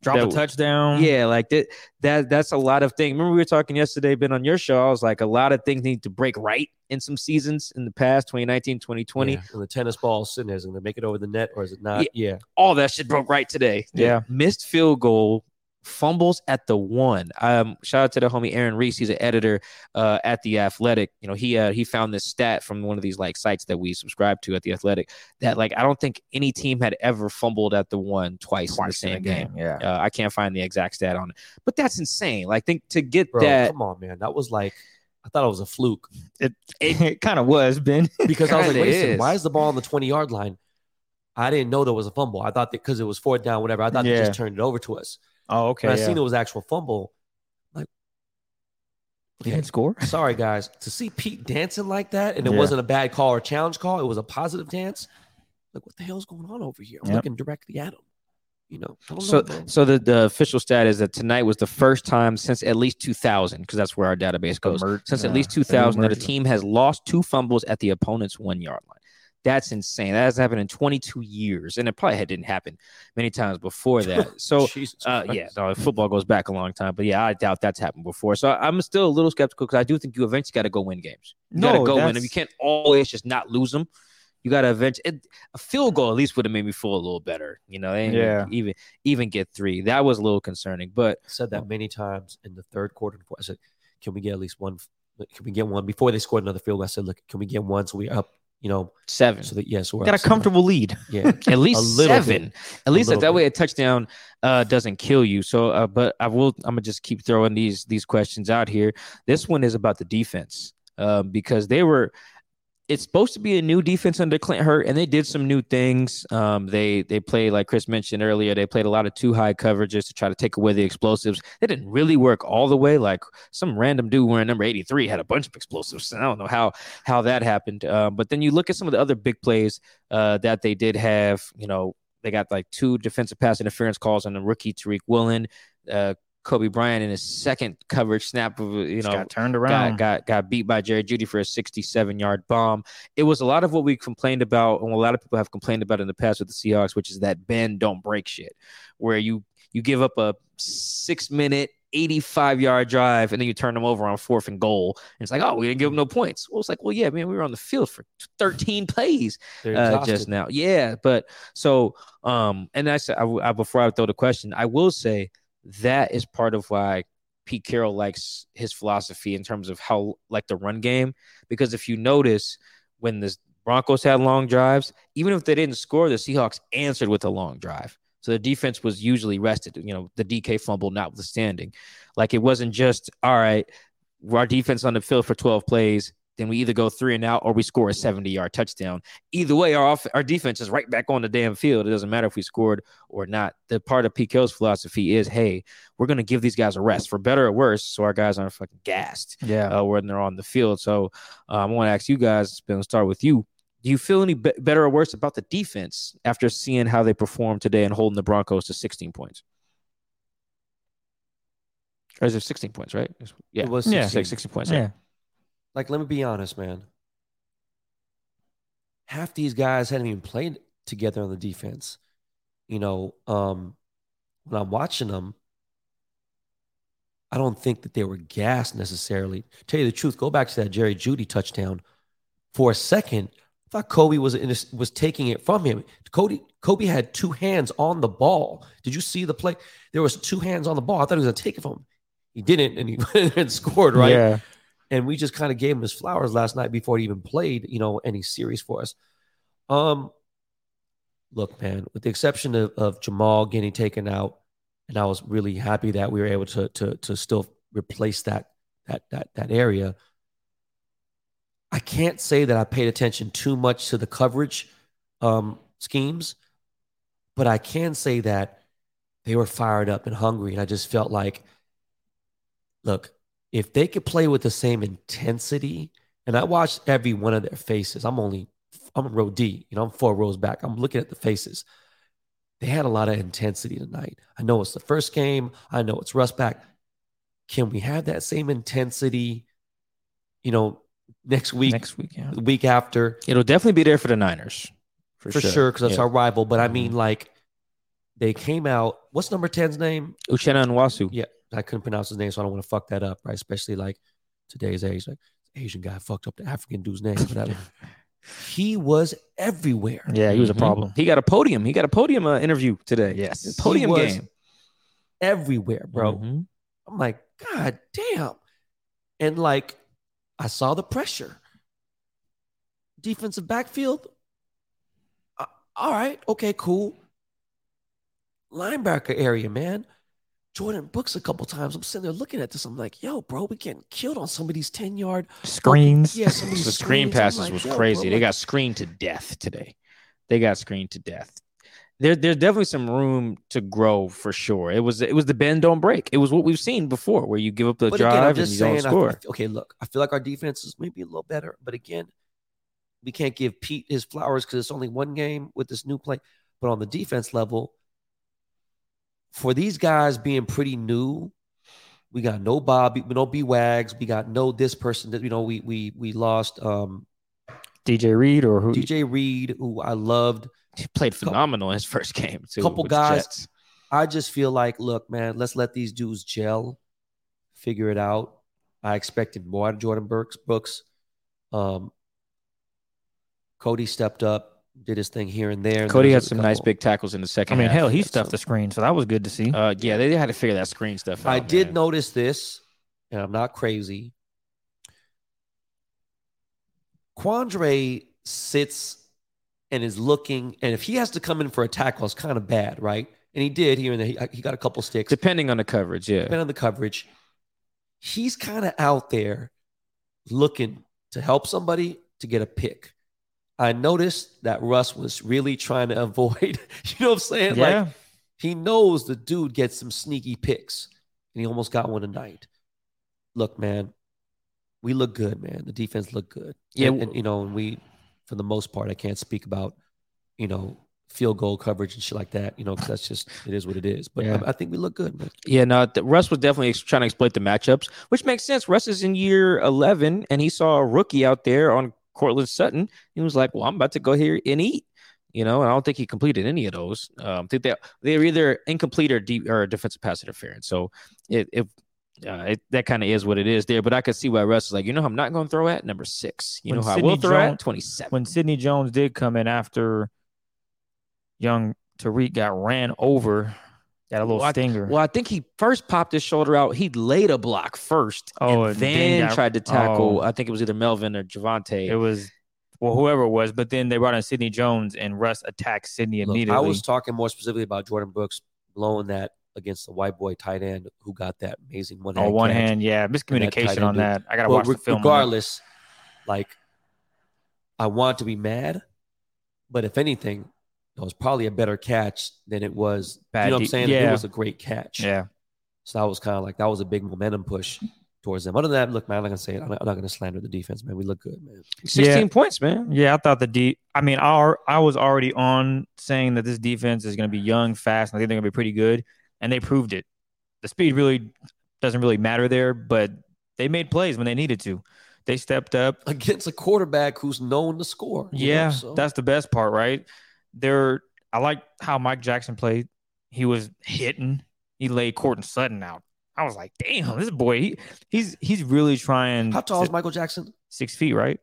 Drop that a touchdown. Was, yeah, like that, that. That's a lot of things. Remember we were talking yesterday, Ben, on your show. I was like, a lot of things need to break right in some seasons in the past, twenty nineteen, twenty twenty. Yeah. The tennis ball sitting there, is it going to make it over the net or is it not? Yeah. yeah. All that shit broke right today. Yeah. yeah. Missed field goal. Fumbles at the one. Um, shout out to the homie Aaron Reese. He's an editor uh, at The Athletic. You know, he uh, he found this stat from one of these like sites that we subscribe to at The Athletic that like I don't think any team had ever fumbled at the one twice, twice in the same in game. game. Yeah, uh, I can't find the exact stat on it, but that's insane. Like, think to get Bro, that. Come on, man, that was like I thought it was a fluke. It it, it kind of was, Ben, because I was like, wait, why is the ball on the twenty-yard line? I didn't know there was a fumble. I thought that because it was fourth down, whatever. I thought yeah. they just turned it over to us. Oh, okay. When I yeah. seen it was actual fumble. Like, he didn't score? Sorry, guys. To see Pete dancing like that, and it yeah. wasn't a bad call or challenge call, it was a positive dance. Like, what the hell's going on over here? I'm yep. looking directly at him. You know, I don't so, know, so the, the official stat is that tonight was the first time since at least two thousand, because that's where our database goes, Emerge, since uh, at least two thousand that a team has lost two fumbles at the opponent's one-yard line. That's insane. That hasn't happened in twenty-two years, and it probably had, didn't happen many times before that. So, uh, yeah, no, football goes back a long time, but yeah, I doubt that's happened before. So I'm still a little skeptical because I do think you eventually got to go win games. You no, got to go that's... win them. You can't always just not lose them. You got to eventually a field goal at least would have made me feel a little better. You know, they didn't yeah. even even get three. That was a little concerning. But I said that many times in the third quarter. I said, "Can we get at least one? Can we get one before they scored another field goal?" I said, "Look, can we get one so we're up?" You know, seven. So that, yeah, so we're got a seven. comfortable lead. Yeah, at least seven. Bit. At least that bit. way a touchdown uh, doesn't kill you. So, uh, but I will. I'm gonna just keep throwing these these questions out here. This one is about the defense uh, because they were. It's supposed to be a new defense under Clint Hurt, and they did some new things. Um, they they played, like Chris mentioned earlier, they played a lot of two-high coverages to try to take away the explosives. They didn't really work all the way. Like some random dude wearing number eighty-three had a bunch of explosives. And I don't know how how that happened. Uh, but then you look at some of the other big plays uh, that they did have. You know, they got like two defensive pass interference calls on the rookie Tariq Woolen. Uh, Coby Bryant in his second coverage snap, you know, got turned around, got, got got beat by Jerry Jeudy for a sixty-seven yard bomb. It was a lot of what we complained about, and a lot of people have complained about in the past with the Seahawks, which is that bend, don't break shit, where you you give up a six minute, eighty-five yard drive, and then you turn them over on fourth and goal. And it's like, oh, we didn't give them no points. Well, it's like, well, yeah, man, we were on the field for thirteen plays uh, just now. Yeah, but so, um, and I said, I, I, before I throw the question, I will say, that is part of why Pete Carroll likes his philosophy in terms of how, like, the run game. Because if you notice, when the Broncos had long drives, even if they didn't score, the Seahawks answered with a long drive. So the defense was usually rested, you know, the D K fumble notwithstanding. Like, it wasn't just, all right, our defense on the field for twelve plays, then we either go three and out or we score a seventy yard touchdown. Either way, our off- our defense is right back on the damn field. It doesn't matter if we scored or not. The part of Pete Carroll's philosophy is, hey, we're going to give these guys a rest, for better or worse, so our guys aren't fucking gassed yeah. uh, when they're on the field. So uh, I want to ask you guys, Ben, start with you. Do you feel any be- better or worse about the defense after seeing how they performed today and holding the Broncos to sixteen points? Or is it sixteen points, right? Yeah, it was sixteen, yeah. Like sixteen points. Yeah. yeah. Like, let me be honest, man. Half these guys hadn't even played together on the defense. You know, um, when I'm watching them, I don't think that they were gassed necessarily. Tell you the truth, go back to that Jerry Jeudy touchdown. For a second, I thought Kobe was in a, was taking it from him. Kobe, Kobe had two hands on the ball. Did you see the play? There was two hands on the ball. I thought he was going to take it from him. He didn't, and he went in and scored, right? Yeah. And we just kind of gave him his flowers last night before he even played, you know, any series for us. Um, look, man, with the exception of, of Jamal getting taken out, and I was really happy that we were able to to to still replace that that that that area. I can't say that I paid attention too much to the coverage um, schemes, but I can say that they were fired up and hungry, and I just felt like, look. If they could play with the same intensity, and I watched every one of their faces. I'm only, I'm row D, you know, I'm four rows back. I'm looking at the faces. They had a lot of intensity tonight. I know it's the first game. I know it's Russ back. Can we have that same intensity, you know, next week, next week, yeah. the week after? It'll definitely be there for the Niners. For, for sure, because sure, that's yeah. our rival. But I mean, like, they came out. What's number ten's name? Uchenna Nwasu. Yeah. I couldn't pronounce his name, so I don't want to fuck that up, right? Especially like today's age. Like, Asian guy fucked up the African dude's name. He was everywhere. Yeah, he was a problem. Mm-hmm. He got a podium. He got a podium uh, interview today. Yes. Podium he was game. Everywhere, bro. Mm-hmm. I'm like, God damn. And like, I saw the pressure. Defensive backfield. Uh, all right. Okay, cool. Linebacker area, man. Jordyn Brooks a couple times. I'm sitting there looking at this. I'm like, yo, bro, we getting killed on some of these ten-yard screens. Yeah, some of these the screen screens. passes like, was crazy. Bro, they got screened to death today. They got screened to death. There, there's definitely some room to grow for sure. It was, it was the bend don't break. It was what we've seen before, where you give up the but drive again, I'm just and you saying, don't score. I feel, okay, look, I feel like our defense is maybe a little better, but again, we can't give Pete his flowers because it's only one game with this new play. But on the defense level. For these guys being pretty new, we got no Bobby, no B-Wags, we got no this person that, you know, we we we lost um, D J Reed or who? D J Reed, who I loved. He played phenomenal couple, in his first game, too. Couple guys. I just feel like, look, man, let's let these dudes gel, figure it out. I expected more out of Jordyn Brooks. Brooks. Um, Cody stepped up. Did his thing here and there. Cody had some nice big tackles in the second half. I mean, hell, he stuffed the screen, so that was good to see. Uh, yeah, they had to figure that screen stuff out. I did notice this, and I'm not crazy. Quandre sits and is looking, and if he has to come in for a tackle, it's kind of bad, right? And he did here and there. He, he got a couple sticks. Depending on the coverage, yeah. Depending on the coverage. He's kind of out there looking to help somebody to get a pick. I noticed that Russ was really trying to avoid, you know what I'm saying? Yeah. Like, he knows the dude gets some sneaky picks, and he almost got one tonight. Look, man, we look good, man. The defense looked good. Yeah. And, and, you know, and we, for the most part, I can't speak about, you know, field goal coverage and shit like that, you know, because that's just, it is what it is. But yeah. I, I think we look good, man. Yeah, no, th- Russ was definitely ex- trying to exploit the matchups, which makes sense. Russ is in year eleven, and he saw a rookie out there on Courtland Sutton. He was like, well, I'm about to go here and eat, you know, and I don't think he completed any of those. Um, I think they, they were either incomplete or, deep, or defensive pass interference. So it, it, uh, it that kind of is what it is there. But I could see why Russ is like, you know, I'm not going to throw at number six. You when know how Sidney I will throw Jones, at twenty-seven. When Sidney Jones did come in after young Tariq got ran over, got a little well, stinger. I, well, I think he first popped his shoulder out. He laid a block first, oh, and, and then, then got, tried to tackle. Oh, I think it was either Melvin or Javonte. It was, well, whoever it was. But then they brought in Sidney Jones, and Russ attacked Sidney immediately. Look, I was talking more specifically about Jordyn Brooks blowing that against the white boy tight end who got that amazing one. Oh, one hand, yeah, miscommunication that on that. Dude. I gotta well, watch re- the film. Regardless, like, I want to be mad, but if anything, it was probably a better catch than it was. Bad you know what I'm saying? Yeah. It was a great catch. Yeah. So that was kind of like, that was a big momentum push towards them. Other than that, look, man, I'm not going to say it. I'm not, not going to slander the defense, man. We look good, man. sixteen yeah. points, man. Yeah, I thought the D. I mean, I, I was already on saying that this defense is going to be young, fast, and I think they're going to be pretty good. And they proved it. The speed really doesn't really matter there, but they made plays when they needed to. They stepped up. Against a quarterback who's known to score. Yeah, know, so. That's the best part, right? There, I like how Mike Jackson played. He was hitting. He laid Courtland Sutton out. I was like, damn, this boy, he, he's he's really trying. How tall to, is Michael Jackson? Six feet, right?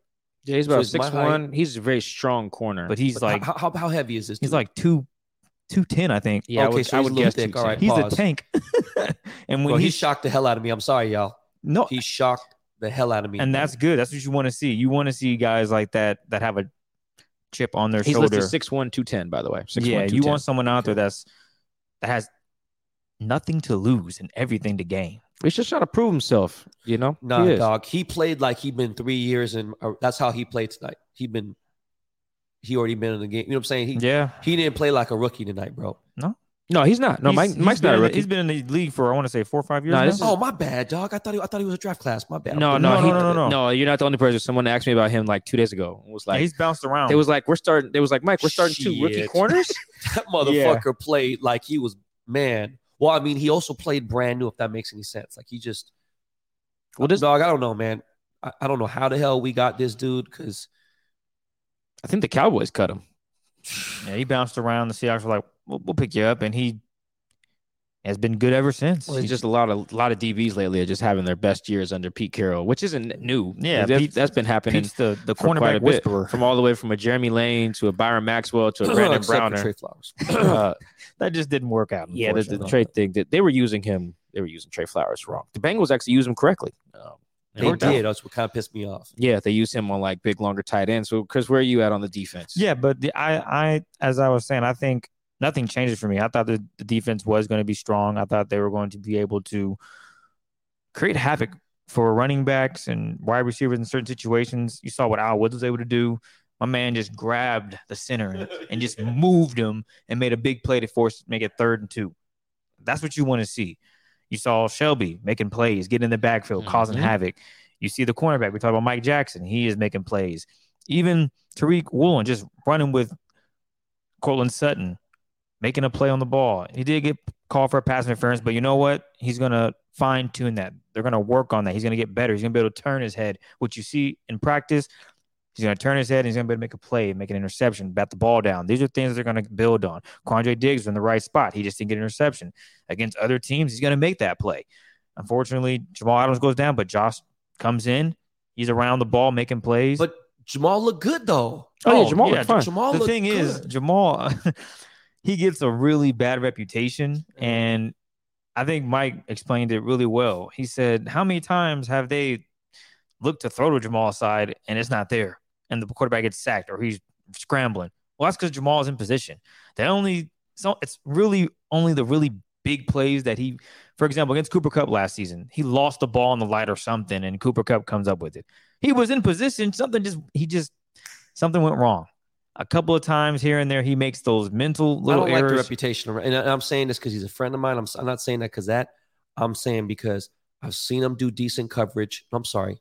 Yeah, he's about so six one. Height. He's a very strong corner. But he's but like, how, how how heavy is this dude? He's like two, two ten, I think. Yeah, okay, I would, so I would guess. All right, he's pause. A tank. And when well, he, he shocked the hell out of me. I'm sorry, y'all. No, he shocked the hell out of me. And man. That's good. That's what you want to see. You want to see guys like that that have a chip on their He's shoulder. He's listed six one, two ten, by the way. six, yeah, one, you want someone out okay. there that's that has nothing to lose and everything to gain. He's just trying to prove himself, you know? Nah, he dog. He played like he'd been three years, and uh, that's how he played tonight. He'd been, he already been in the game. You know what I'm saying? He, yeah. He didn't play like a rookie tonight, bro. No. No, he's not. No, he's, Mike, he's Mike's not a rookie. He's been in the league for, I want to say, four or five years. No, is, oh, my bad, dog. I thought he, I thought he was a draft class. My bad. No, no, no, he, no, no, no, no. You're not the only person. Someone asked me about him like two days ago. It was like yeah, he's bounced around. It was like we're starting. It was like Mike, we're starting Shit. two rookie corners. That motherfucker yeah. played like he was man. Well, I mean, he also played brand new. If that makes any sense, like he just. Well, this dog, I don't know, man. I, I don't know how the hell we got this dude because. I think the Cowboys cut him. Yeah, he bounced around. The Seahawks were like, we'll, we'll pick you up. And he has been good ever since. Well, it's just a lot of a lot of D Bs lately are just having their best years under Pete Carroll, which isn't new. Yeah, that's, Pete, that's been happening. Pete's the, the cornerback whisperer. Bit, from all the way from a Jeremy Lane to a Byron Maxwell to a Brandon Browner. uh, that just didn't work out. Yeah, the, the Trey thing. That they were using him. They were using Trey Flowers wrong. The Bengals actually used him correctly. Um, They did. That's what kind of pissed me off. Yeah, they used him on like big, longer tight ends. So, Chris, where are you at on the defense? Yeah, but the, I, I, as I was saying, I think nothing changes for me. I thought the, the defense was going to be strong. I thought they were going to be able to create havoc for running backs and wide receivers in certain situations. You saw what Al Woods was able to do. My man just grabbed the center and, and just moved him and made a big play to force make it third and two. That's what you want to see. You saw Shelby making plays, getting in the backfield, mm-hmm. causing havoc. You see the cornerback. We talked about Mike Jackson. He is making plays. Even Tariq Woolen just running with Courtland Sutton, making a play on the ball. He did get called for a pass interference, but you know what? He's going to fine-tune that. They're going to work on that. He's going to get better. He's going to be able to turn his head. What you see in practice, he's going to turn his head, and he's going to be able to make a play, make an interception, bat the ball down. These are things they're going to build on. Quandre Diggs was in the right spot. He just didn't get an interception. Against other teams, he's going to make that play. Unfortunately, Jamal Adams goes down, but Josh comes in. He's around the ball making plays. But Jamal looked good, though. Oh, oh yeah, Jamal yeah, looked fine. Jamal the looked thing good. is, Jamal, he gets a really bad reputation, and I think Mike explained it really well. He said, how many times have they looked to throw to Jamal's side, and it's not there? And the quarterback gets sacked or he's scrambling. Well, that's because Jamal is in position. They only so it's really only the really big plays that he, for example, against Cooper Kupp last season, he lost the ball in the light or something, and Cooper Kupp comes up with it. He was in position. Something just he just something went wrong. A couple of times here and there, he makes those mental little I don't errors. Like the reputation, and I'm saying this because he's a friend of mine. I'm I'm not saying that because that. I'm saying because I've seen him do decent coverage. I'm sorry,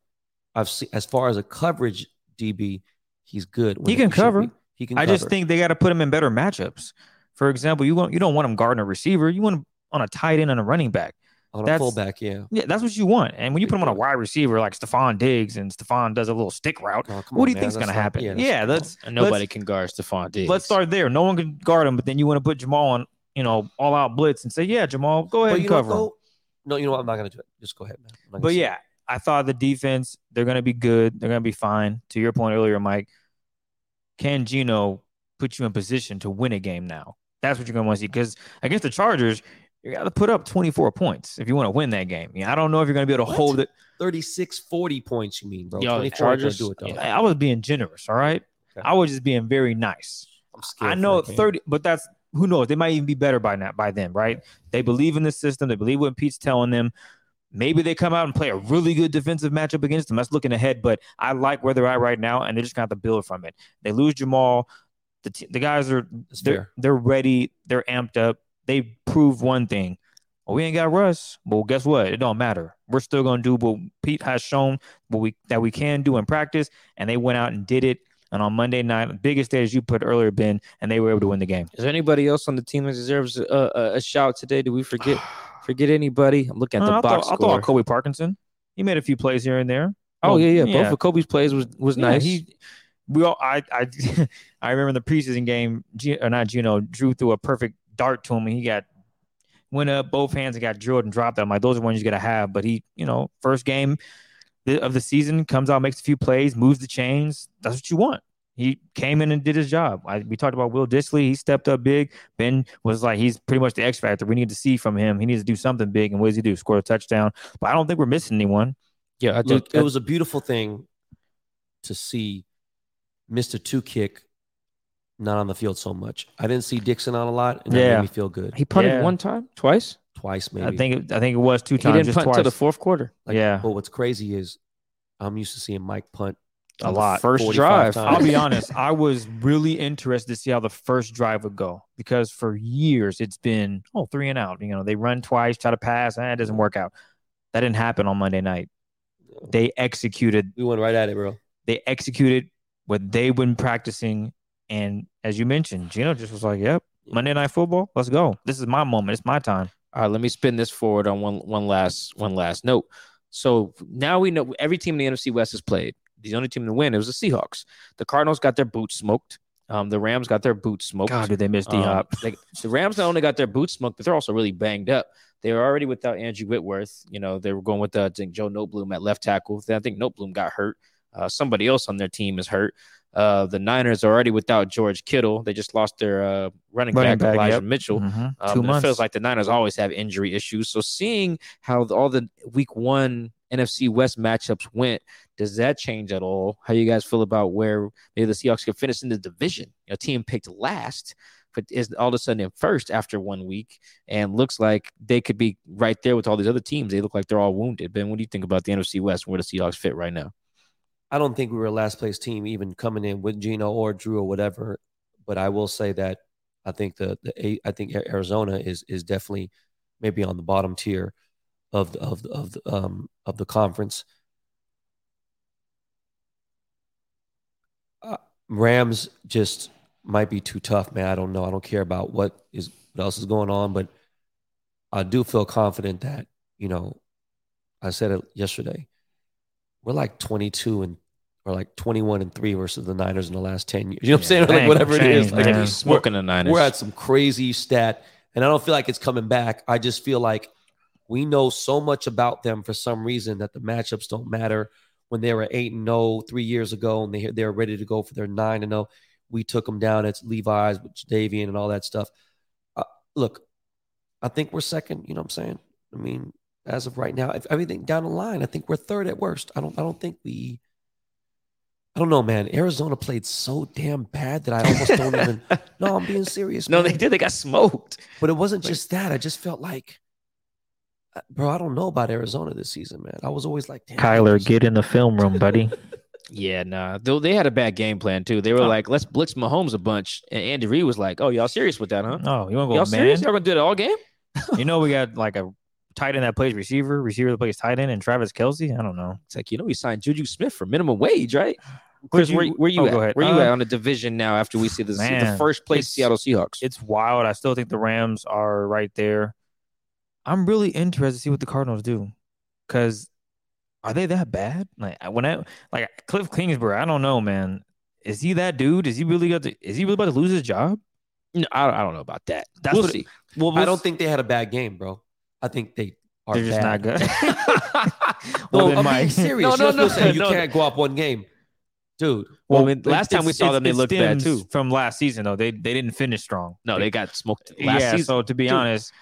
I've seen as far as a coverage D B, he's good. He can cover. He, he can I cover. Just think they got to put him in better matchups. For example, you want you don't want him guarding a receiver. You want him on a tight end and a running back. On that's, a fullback, yeah. Yeah, that's what you want. And when you put him on a wide receiver like Stephon Diggs and Stephon does a little stick route, oh, what do you man, think's going to happen? Yeah, that's, yeah, that's nobody can guard Stephon Diggs. Let's start there. No one can guard him, but then you want to put Jamal on, you know, all out blitz and say, yeah, Jamal, go ahead and cover him. No, you know what? I'm not going to do it. Just go ahead, man. But yeah, I thought the defense, they're going to be good. They're going to be fine. To your point earlier, Mike, can Geno put you in position to win a game now? That's what you're going to want to see because against the Chargers, you got to put up twenty-four points if you want to win that game. Yeah, I don't know if you're going to be able to what? hold it. thirty-six, forty points, you mean, bro? Yo, Chargers do it, though. I was being generous, all right? Okay. I was just being very nice. I'm scared. I know thirty, but that's who knows? They might even be better by now, by then, right? They believe in the system. They believe what Pete's telling them. Maybe they come out and play a really good defensive matchup against them. That's looking ahead, but I like where they're at right now, and they're just going to have to build from it. They lose Jamal. The t- the guys are they're, they're ready. They're amped up. They proved one thing. Well, we ain't got Russ. Well, guess what? It don't matter. We're still going to do what Pete has shown what we that we can do in practice, and they went out and did it. And on Monday night, the biggest day, as you put earlier, Ben, and they were able to win the game. Is there anybody else on the team that deserves a, a, a shout today? Do we forget forget anybody? I'm looking at the uh, box I'll throw, score. I thought Coby Parkinson. He made a few plays here and there. Oh, oh yeah, yeah, yeah. Both of Kobe's plays was, was yeah, nice. He, we all, I, I, I remember in the preseason game, G, or not Geno, Drew threw a perfect dart to him, and he got went up both hands and got drilled and dropped. I'm like, those are ones you got to have. But he, you know, first game of the season, comes out, makes a few plays, moves the chains. That's what you want. He came in and did his job. I, we talked about Will Dissly. He stepped up big. Ben was like, he's pretty much the X factor. We need to see from him. He needs to do something big. And what does he do? Score a touchdown. But I don't think we're missing anyone. Yeah, I Look, think it was a beautiful thing to see Mister Two Kick not on the field so much. I didn't see Dixon on a lot, and that yeah. made me feel good. He punted yeah. one time, twice? Twice, maybe. I think it, I think it was two times. He didn't punt until the fourth quarter. Like, yeah. But what's crazy is I'm used to seeing Mike punt a lot. First drive. Times. I'll be honest. I was really interested to see how the first drive would go because for years it's been, oh, three and out. You know, they run twice, try to pass, and eh, it doesn't work out. That didn't happen on Monday night. They executed. We went right at it, bro. They executed what they've been practicing. And as you mentioned, Geno just was like, yep, Monday Night Football, let's go. This is my moment. It's my time. All right, let me spin this forward on one one last one last note. So now we know every team in the N F C West has played. The only team to win, it was the Seahawks. The Cardinals got their boots smoked. Um, the Rams got their boots smoked. God, did they miss D-Hop? Um, they, the Rams not only got their boots smoked, but they're also really banged up. They were already without Andrew Whitworth. You know, they were going with uh, I think Joe Noteboom at left tackle. I think Noteboom got hurt. Uh, somebody else on their team is hurt. Uh, the Niners are already without George Kittle. They just lost their uh, running, running back, Elijah yep. Mitchell. Mm-hmm. Um, Two months. It feels like the Niners always have injury issues. So seeing how all the week one N F C West matchups went, does that change at all? How you guys feel about where maybe the Seahawks could finish in the division? A team picked last, but is all of a sudden in first after one week and looks like they could be right there with all these other teams. They look like they're all wounded. Ben, what do you think about the N F C West and where the Seahawks fit right now? I don't think we were a last-place team even coming in with Geno or Drew or whatever, but I will say that I think the, the I think Arizona is is definitely maybe on the bottom tier of the, of the, of the, um of the conference. Uh, Rams just might be too tough, man. I don't know. I don't care about what is what else is going on, but I do feel confident that, you know, I said it yesterday. We're like twenty-two and or like twenty-one and three versus the Niners in the last ten years. You know what I'm yeah, saying? Like whatever change, it is, like we're smoking the Niners. We're at some crazy stat, and I don't feel like it's coming back. I just feel like we know so much about them for some reason that the matchups don't matter. When they were eight and zero three years ago, and they they're ready to go for their nine and zero, we took them down. It's Levi's, Davian, and all that stuff. Uh, look, I think we're second. You know what I'm saying? I mean. As of right now, if everything down the line, I think we're third at worst. I don't I don't think we I don't know, man. Arizona played so damn bad that I almost don't even No, I'm being serious. No, man. They did. They got smoked. But it wasn't just that. I just felt like bro, I don't know about Arizona this season, man. I was always like, damn. Kyler, get in the film room, buddy. Yeah, nah. They, they had a bad game plan, too. They were oh. like, let's blitz Mahomes a bunch. And Andy Reid was like, oh, y'all serious with that, huh? Oh, you want to go, y'all man? Serious? Y'all going to do it all game? You know we got like a tight end that plays receiver, receiver that plays tight end, and Travis Kelce. I don't know. It's like, you know, he signed Juju Smith for minimum wage, right? Chris, you, where, where you oh, at? Go ahead. Where you uh, at on the division now after we see this, man, the first place Seattle Seahawks? It's wild. I still think the Rams are right there. I'm really interested to see what the Cardinals do, because are they that bad? Like when I like Cliff Kingsbury, I don't know, man. Is he that dude? Is he really got? To, is he really about to lose his job? No, I don't, I don't know about that. That's we'll what see. It, well, we'll I don't see. think they had a bad game, bro. I think they are They're just bad. not good. well, well I'm my... being serious. No, no, no, no. You no, can't no. go up one game. Dude, well, well I mean, last time we saw them, they looked bad too. From last season, though, they they didn't finish strong. No, they, they got smoked last yeah, season. So to be Dude. honest,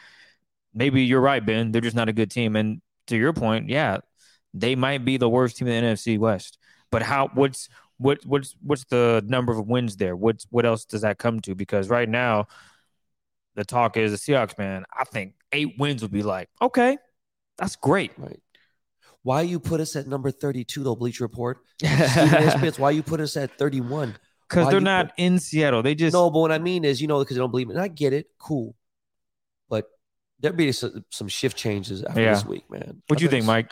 maybe you're right, Ben. They're just not a good team. And to your point, yeah, they might be the worst team in the N F C West. But how? What's what? What's what's the number of wins there? What's what else does that come to? Because right now, the talk is the Seahawks. Man, I think eight wins would be like, okay, that's great. Right. Why you put us at number thirty-two, though, Bleacher Report? Why you put us at thirty-one? Because they're not put... in Seattle. They just... No, but what I mean is, you know, because they don't believe me. And I get it. Cool. But there'll be some, some shift changes after yeah. this week, man. What do you think, Mike?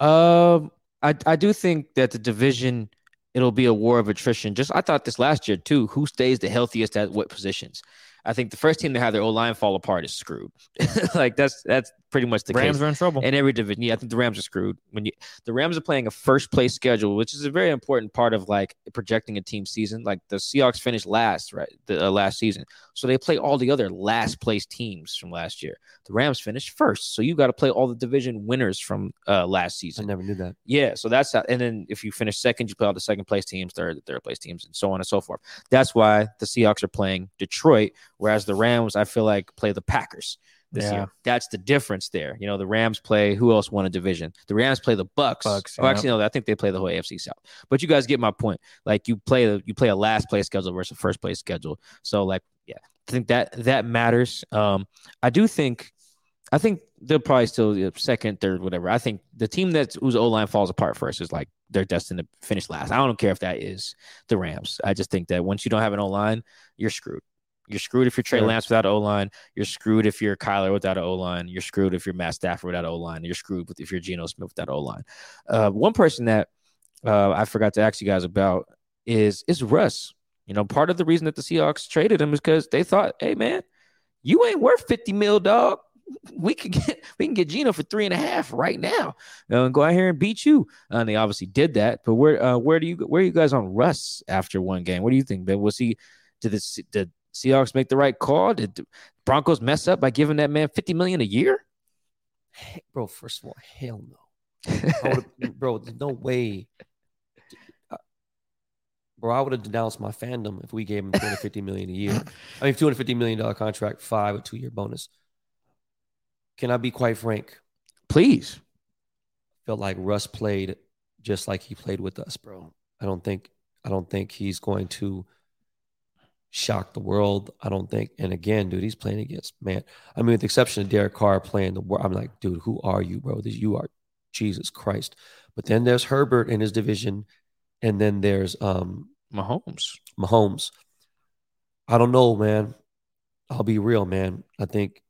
Um, I, I do think that the division, it'll be a war of attrition. Just I thought this last year, too. Who stays the healthiest at what positions? I think the first team that had their O-line fall apart is screwed. like, that's that's pretty much the Rams case. Rams are in trouble. In every division. Yeah, I think the Rams are screwed. When you, the Rams are playing a first-place schedule, which is a very important part of, like, projecting a team season. Like, the Seahawks finished last, right, the uh, last season. So they play all the other last-place teams from last year. The Rams finished first. So you got to play all the division winners from uh, last season. I never knew that. Yeah, so that's how. And then if you finish second, you play all the second-place teams, third, third-place teams, and so on and so forth. That's why the Seahawks are playing Detroit, whereas the Rams, I feel like, play the Packers this yeah. year. That's the difference there. You know, the Rams play, who else won a division? The Rams play the Bucks. Bucks oh, yeah. Actually, no, I think they play the whole A F C South. But you guys get my point. Like, you play the, you play a last-place schedule versus a first-place schedule. So, like, yeah, I think that that matters. Um, I do think – I think they'll probably still you know, second, third, whatever. I think the team that's, whose O-line falls apart first is, like, they're destined to finish last. I don't care if that is the Rams. I just think that once you don't have an O-line, you're screwed. You're screwed if you're Trey Lance without an O-line. You're screwed if you're Kyler without an O-line. You're screwed if you're Matt Stafford without an O-line. You're screwed if you're Geno Smith without an O-line. Uh, one person that uh, I forgot to ask you guys about is is Russ. You know, part of the reason that the Seahawks traded him is because they thought, hey, man, you ain't worth fifty mil, dog. We can get we can get Geno for three and a half right now uh, and go out here and beat you. Uh, and they obviously did that. But where uh, where do you where are you guys on Russ after one game? What do you think, Ben? Was he did this did Seahawks make the right call? Did the Broncos mess up by giving that man fifty million dollars a year? Hey, bro, first of all, hell no. Bro, there's no way. Bro, I would have denounced my fandom if we gave him two hundred fifty million dollars a year. I mean, two hundred fifty million dollars contract, five, a two-year bonus. Can I be quite frank? Please. Felt like Russ played just like he played with us, bro. I don't think. I don't think he's going to shock the world, I don't think. And again, dude, he's playing against, man. I mean, with the exception of Derek Carr playing the world, I'm like, dude, who are you, bro? This, you are Jesus Christ. But then there's Herbert in his division, and then there's um Mahomes. Mahomes. I don't know, man. I'll be real, man. I think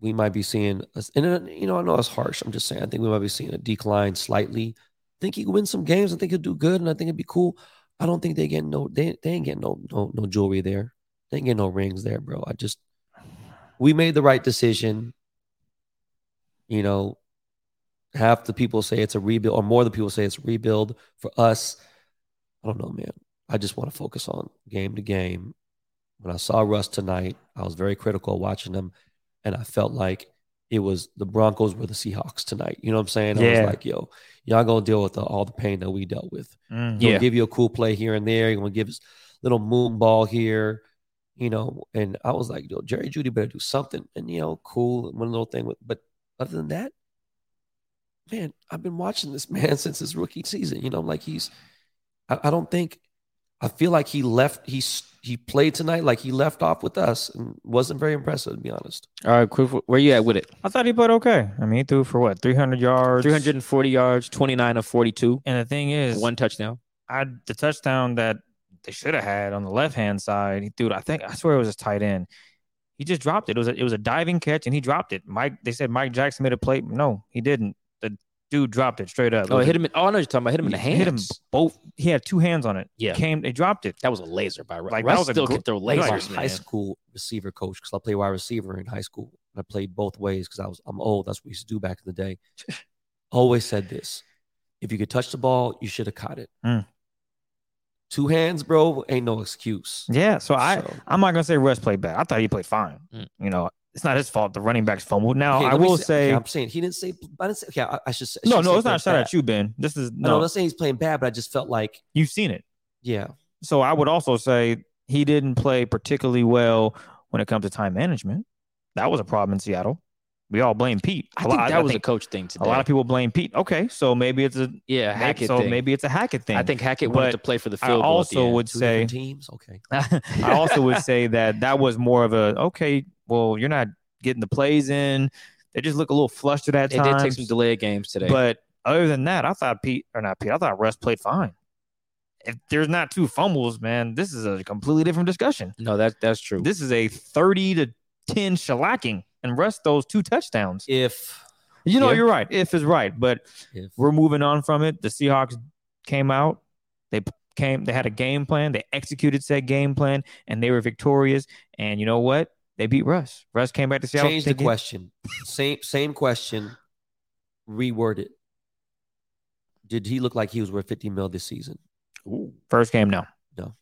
we might be seeing, a, and you know, I know it's harsh. I'm just saying, I think we might be seeing a decline slightly. I think he can win some games. I think he'll do good, and I think it'd be cool. I don't think they get no they they ain't getting no no no jewelry there. They ain't getting no rings there, bro. I just we made the right decision. You know, half the people say it's a rebuild, or more of the people say it's a rebuild for us. I don't know, man. I just want to focus on game to game. When I saw Russ tonight, I was very critical watching them, and I felt like it was the Broncos were the Seahawks tonight. You know what I'm saying? Yeah. I was like, yo, y'all going to deal with the, all the pain that we dealt with. Mm, yeah. He'll give you a cool play here and there. He's going to give us a little moon ball here, you know. And I was like, yo, Jerry Jeudy better do something. And, you know, cool. One little thing. With, but other than that, man, I've been watching this man since his rookie season. You know, like he's I, – I don't think – I feel like he left – he's. He played tonight like he left off with us and wasn't very impressive, to be honest. All right, Cliff, where you at with it? I thought he played okay. I mean, he threw for what, three hundred yards? three hundred forty yards, twenty-nine of forty-two. And the thing is, one touchdown. I The touchdown that they should have had on the left-hand side, he threw it, I think, I swear it was his tight end. He just dropped it. It was a, it was a diving catch, and he dropped it. Mike, They said Mike Jackson made a play. No, he didn't. The Dude dropped it straight up. Oh, it hit him. In, oh, I know you're talking about. Hit him in the hands. Hit him both. He had two hands on it. Yeah. Came, they dropped it. That was a laser by Russ. Like, Russ that was still could throw lasers. I was a high school receiver coach because I played wide receiver in high school. And I played both ways because I was, I'm old. That's what we used to do back in the day. Always said this. If you could touch the ball, you should have caught it. Mm. Two hands, bro, ain't no excuse. Yeah, so, so. I, I'm not going to say Russ played bad. I thought he played fine. Mm. You know, it's not his fault. The running backs fumbled. Now, okay, I will say, say... Okay, I'm saying he didn't say... I didn't say okay, I, I should say... No, no, it's not a shot at you, Ben. This is... No, I'm not saying he's playing bad, but I just felt like... You've seen it. Yeah. So I would also say he didn't play particularly well when it comes to time management. That was a problem in Seattle. We all blame Pete. I think that was a coach thing today. A lot of people blame Pete. Okay, so maybe it's a yeah Hackett thing. So maybe it's a Hackett thing. I think Hackett wanted to play for the field goal. I also would say teams. Okay. I also would say that that was more of a okay. Well, you're not getting the plays in. They just look a little flushed at that time. They did take some delayed games today. But other than that, I thought Pete or not Pete. I thought Russ played fine. If there's not two fumbles, man, this is a completely different discussion. No, that that's true. This is a thirty to ten shellacking. And Russ those two touchdowns. If you know if, you're right, if is right, but if. We're moving on from it. The Seahawks came out, they came, they had a game plan, they executed said game plan, and they were victorious. And you know what? They beat Russ. Russ came back to Seattle. Change the did. question. same same question, reworded. Did he look like he was worth fifty mil this season? Ooh. First game, no. No.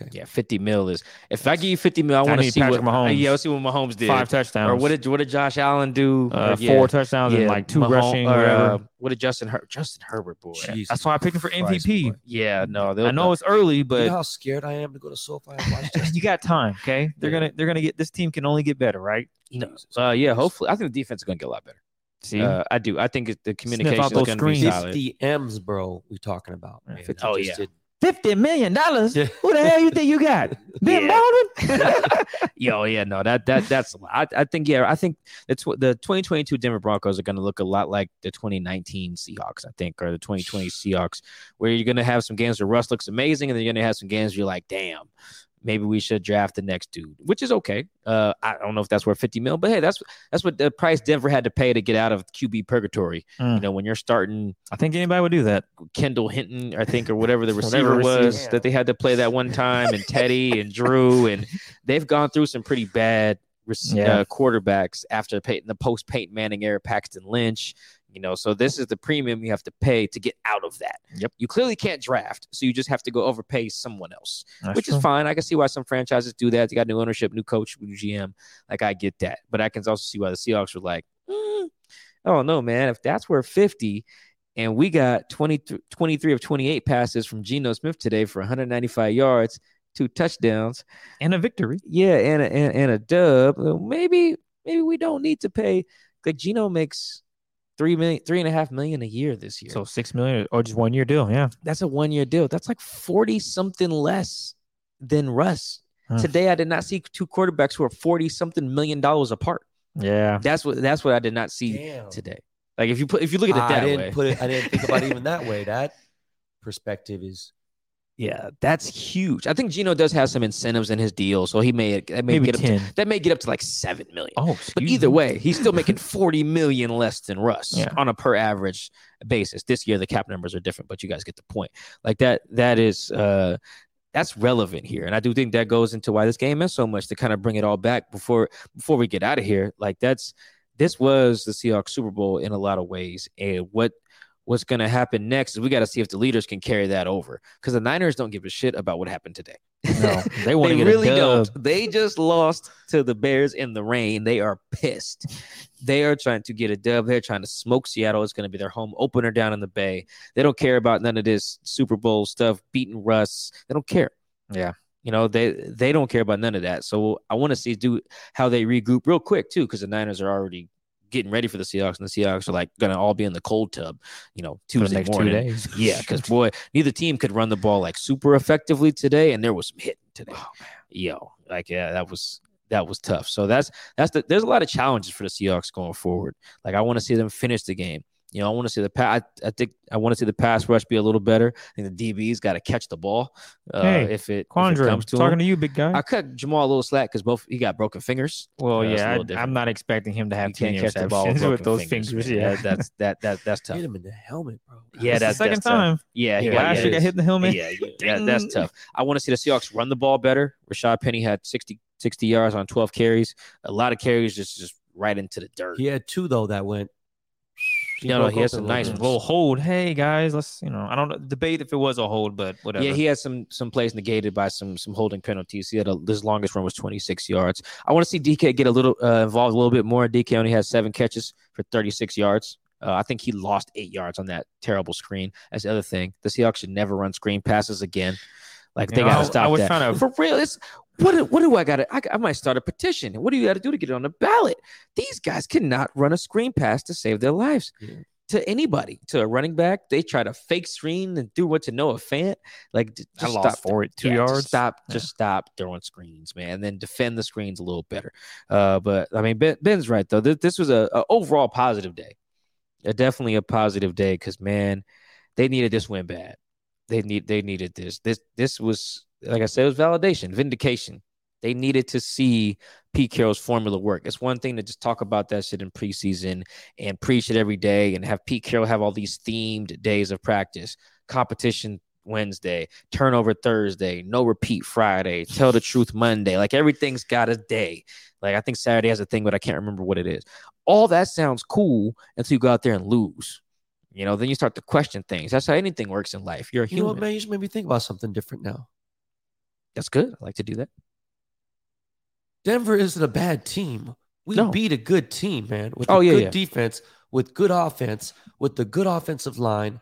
Okay. Yeah, fifty mil is. If I give you fifty mil, I, I want to see Patrick what Mahomes. Yeah, let's see what Mahomes did. Five touchdowns. Or what did what did Josh Allen do? Uh, yeah. Four touchdowns yeah. and like two Mahomes, rushing. Or, uh, what did Justin Her- Justin Herbert boy? Jesus That's why I picked him for M V P. Yeah, no, I know it's early, but you know how scared I am to go to SoFi and watch this. You got time, okay? They're gonna they're gonna get this team can only get better, right? No, uh, yeah, hopefully. I think the defense is gonna get a lot better. See, uh, I do. I think the communication is gonna be solid. fifty M's, bro. We're talking about. Man. fifty oh yeah. fifty million dollars? Yeah. Who the hell you think you got? Ben Baller? Yo, yeah, no, that that that's I, I think, yeah, I think that's what the twenty twenty-two Denver Broncos are going to look a lot like the twenty nineteen Seahawks, I think, or the twenty twenty Seahawks, where you're going to have some games where Russ looks amazing, and then you're going to have some games where you're like, damn, maybe we should draft the next dude, which is okay. Uh, I don't know if that's worth fifty mil, but hey, that's that's what the price Denver had to pay to get out of Q B purgatory. Mm. You know, when you're starting, I think anybody would do that. Kendall Hinton, I think, or whatever the receiver whatever was receiver. That they had to play that one time, and Teddy and Drew, and they've gone through some pretty bad rec- yeah. uh, quarterbacks after Peyton, the post Peyton Manning era, Paxton Lynch. You know, so this is the premium you have to pay to get out of that. Yep. You clearly can't draft, so you just have to go overpay someone else, That's which true. Is fine. I can see why some franchises do that. They got new ownership, new coach, new G M. Like, I get that. But I can also see why the Seahawks were like, mm, I don't know, man. If that's worth fifty and we got twenty-three of twenty-eight passes from Geno Smith today for one hundred ninety-five yards, two touchdowns. And a victory. Yeah, and a, and, and a dub. Maybe, maybe we don't need to pay. Like, Geno makes... Three million, three and a half million a year this year. So six million or just one year deal. Yeah. That's a one year deal. That's like forty something less than Russ. Huh. Today I did not see two quarterbacks who are forty something million dollars apart. Yeah. That's what that's what I did not see Damn. Today. Like if you put if you look at it I that didn't way. Put it, I didn't think about it even that way. That perspective is Yeah, that's huge. I think Geno does have some incentives in his deal, so he may that may Maybe get up ten. To, that may get up to like seven million. Oh, but either me. Way, he's still making forty million less than Russ yeah. on a per average basis. This year, the cap numbers are different, but you guys get the point. Like that, that is uh, that's relevant here, and I do think that goes into why this game meant so much to kind of bring it all back before before we get out of here. Like that's this was the Seahawks Super Bowl in a lot of ways, and what. What's going to happen next is we got to see if the leaders can carry that over because the Niners don't give a shit about what happened today. No, they want to get really a dub. Don't. They just lost to the Bears in the rain. They are pissed. They are trying to get a dub. They're trying to smoke Seattle. It's going to be their home opener down in the Bay. They don't care about none of this Super Bowl stuff, beating Russ. They don't care. Yeah. You know, they they don't care about none of that. So I want to see do how they regroup real quick, too, because the Niners are already getting ready for the Seahawks, and the Seahawks are like going to all be in the cold tub, you know, Tuesday morning. Two days. Yeah, because boy, neither team could run the ball like super effectively today, and there was some hitting today. Oh, man. Yo, like yeah, that was that was tough. So that's that's the, there's a lot of challenges for the Seahawks going forward. Like I want to see them finish the game. You know, I want to see the pass. I, I think I want to see the pass rush be a little better. I think the D B's got to catch the ball. Uh, hey, if it, Quandre, if it comes to talking him. to you, big guy. I cut Jamal a little slack because both he got broken fingers. Well, uh, yeah, I, I'm not expecting him to have ten catch the ball with, with those fingers. fingers. Yeah, that's that that that's tough. Hit him in the helmet, bro. Yeah, that's, that's the second that's time. Tough. Yeah, he yeah, got, last yeah, year got hit in the helmet. Yeah, yeah, that, that's tough. I want to see the Seahawks run the ball better. Rashad Penny had sixty, sixty yards on twelve carries. A lot of carries just just right into the dirt. He had two though that went. He no, no, he has some nice little hold. Hey guys, let's you know, I don't debate if it was a hold, but whatever. Yeah, he had some some plays negated by some some holding penalties. He had a, his longest run was twenty-six yards. I want to see D K get a little uh, involved a little bit more. D K only has seven catches for thirty-six yards. Uh, I think he lost eight yards on that terrible screen. That's the other thing. The Seahawks should never run screen passes again. Like you they got to stop I was that. Trying to... For real, it's what? What do I got to? I, I might start a petition. What do you got to do to get it on the ballot? These guys cannot run a screen pass to save their lives. Yeah. To anybody, to a running back, they try to fake screen and do what to Noah Fant. Like just I lost stop for it two yeah, yards. Just stop, yeah. just stop throwing screens, man, and then defend the screens a little better. Uh, but I mean, Ben, Ben's right though. This, this was a, a overall positive day. A, definitely a positive day because man, they needed this win bad. They need. They needed this. This. This was, like I said, it was validation, vindication. They needed to see Pete Carroll's formula work. It's one thing to just talk about that shit in preseason and preach it every day and have Pete Carroll have all these themed days of practice, competition Wednesday, turnover Thursday, no repeat Friday, tell the truth Monday. Like everything's got a day. Like I think Saturday has a thing, but I can't remember what it is. All that sounds cool until you go out there and lose. You know, then you start to question things. That's how anything works in life. You're a human. You know what, man? You just made me think about something different now. That's good. I like to do that. Denver isn't a bad team. We no. beat a good team, man. With oh, a yeah, good yeah. defense, with good offense, with the good offensive line.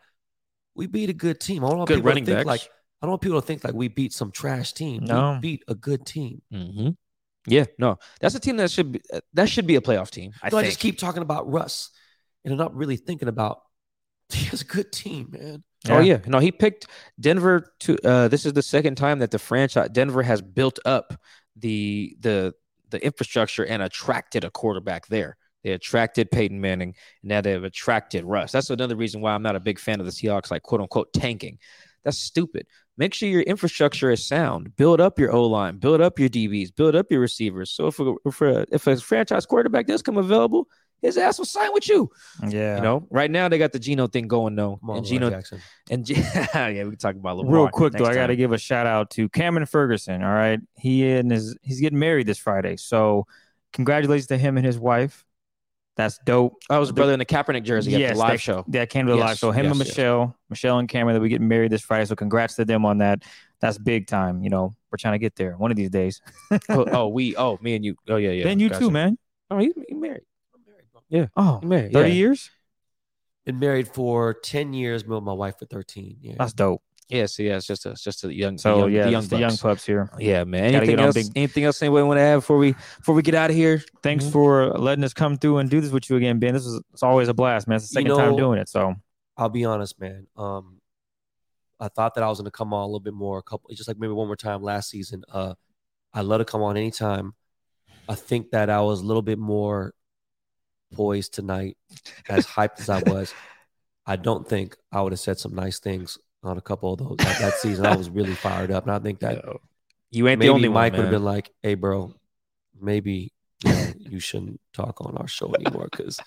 We beat a good team. I don't want good people to think backs. like I don't want people to think like we beat some trash team. No. We beat a good team. Mm-hmm. Yeah, no. That's a team that should be that should be a playoff team. I, think. I just keep talking about Russ and I'm not really thinking about he has a good team, man. Yeah. Oh, yeah. No, he picked Denver to uh, this is the second time that the franchise Denver has built up the the the infrastructure and attracted a quarterback there. They attracted Peyton Manning. And now they've attracted Russ. That's another reason why I'm not a big fan of the Seahawks, like, quote unquote, tanking. That's stupid. Make sure your infrastructure is sound. Build up your O-line. Build up your D Bs. Build up your receivers. So if a, if a, if a franchise quarterback does come available, his ass will sign with you. Yeah. You know, right now they got the Geno thing going, though. Come on, and Geno Jackson. And yeah, we can talk about Lamar. Real quick, though, time. I got to give a shout out to Cameron Ferguson. All right. He and his, he's getting married this Friday. So congratulations to him and his wife. That's dope. I was a brother in the Kaepernick jersey yes, at the live that, show. Yeah, came to the yes, live show. Him yes, and Michelle, yes. Michelle and Cameron, that we getting married this Friday. So congrats to them on that. That's big time. You know, we're trying to get there one of these days. oh, oh, we, oh, me and you. Oh, yeah, yeah. Then you gotcha. too, man. Oh, you, you married. Yeah. Oh, married, thirty yeah. years? Been married for ten years. Been with my wife for thirteen. Yeah. That's dope. Yeah, so yeah, it's just a, it's just a young. So young, yeah, the young, the young pups here. Yeah, man. Anything else? Big... Anything else? Anybody want to add before we before we get out of here? Thanks mm-hmm. for letting us come through and do this with you again, Ben. This is it's always a blast, man. It's the second you know, time doing it. So I'll be honest, man. Um, I thought that I was going to come on a little bit more, a couple, just like maybe one more time last season. Uh, I let it come on anytime. I think that I was a little bit more poised tonight, as hyped as I was. I don't think I would have said some nice things on a couple of those like that season. I was really fired up, and I think that Yo, you ain't maybe the only Mike one, would have been like, "Hey, bro, maybe you, know, you shouldn't talk on our show anymore." Because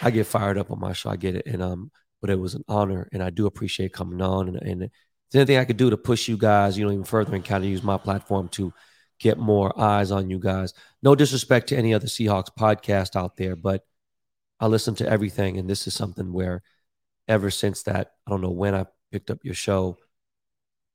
I get fired up on my show, I get it, and um, but it was an honor, and I do appreciate coming on. And, and if there's anything I could do to push you guys, you know, even further, and kind of use my platform to get more eyes on you guys. No disrespect to any other Seahawks podcast out there, but I listen to everything, and this is something where ever since that, I don't know when I picked up your show,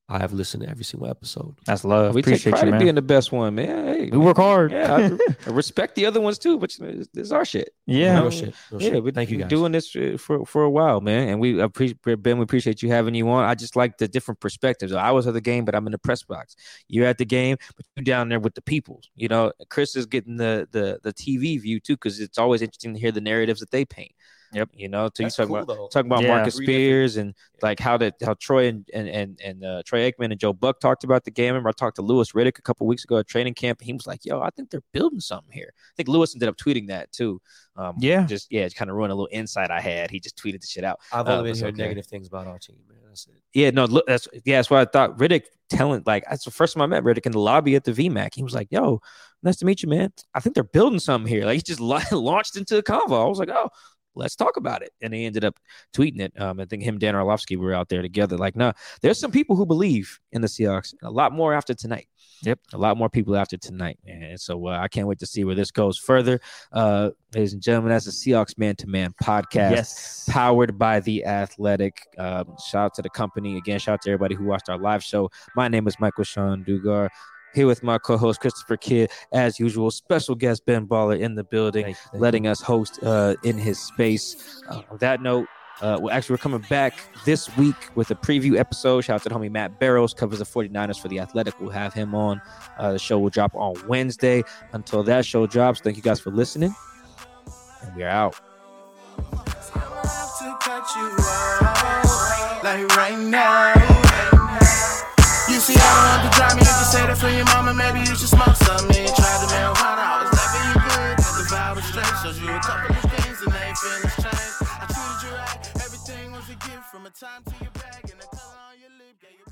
I have listened to every single episode. That's love. We Appreciate take pride you, man. in being the best one, man. Hey, we man. work hard. Yeah, I, I respect the other ones too, but it's our shit. Yeah, real shit. Real yeah. Shit. We, Thank you guys. Doing this for, for a while, man, and we appreciate Ben. We appreciate you having you on. I just like the different perspectives. I was at the game, but I'm in the press box. You're at the game, but you're down there with the people. You know, Chris is getting the the the T V view too, because it's always interesting to hear the narratives that they paint. Yep. You know, so you talk cool, about talking about yeah. Marcus Spears and like how that how Troy and and and, and uh, Troy Aikman and Joe Buck talked about the game. I remember I talked to Lewis Riddick a couple weeks ago at training camp, and he was like, "Yo, I think they're building something here." I think Lewis ended up tweeting that too. Um, yeah, just yeah, it kind of ruined a little insight I had. He just tweeted the shit out. I've only um, been hearing okay. negative things about our team, man. That's it. Yeah, no, look, that's yeah, that's what I thought. Riddick telling like that's the first time I met Riddick in the lobby at the V MAC. He was like, "Yo, nice to meet you, man. I think they're building something here." Like he just la- launched into the convo. I was like, "Oh, let's talk about it." And he ended up tweeting it. Um, I think him, Dan Orlovsky, were out there together. Like, no, nah, there's some people who believe in the Seahawks. A lot more after tonight. Yep. A lot more people after tonight, man. And so uh, I can't wait to see where this goes further. Uh, ladies and gentlemen, that's the Seahawks Man-to-Man podcast. Yes. Powered by The Athletic. Um, shout out to the company. Again, shout out to everybody who watched our live show. My name is Michael Sean Dugar. Here with my co-host, Christopher Kidd, as usual. Special guest, Ben Baller, in the building, thank you, letting us host uh, in his space. Uh, on that note, uh, well, actually, we're coming back this week with a preview episode. Shout out to the homie Matt Barrows, covers the forty-niners for The Athletic. We'll have him on. Uh, the show will drop on Wednesday. Until that show drops, thank you guys for listening. And we are out. Like right now. You see, I don't have to drive me. If you say that for your mama, maybe you should smoke some. Me try the marijuana, I was loving you good. The vibe was straight, shows you a couple of things and they feelings changed. I treated you right, everything was a gift from a time to your bag and the color on your lip. Yeah, you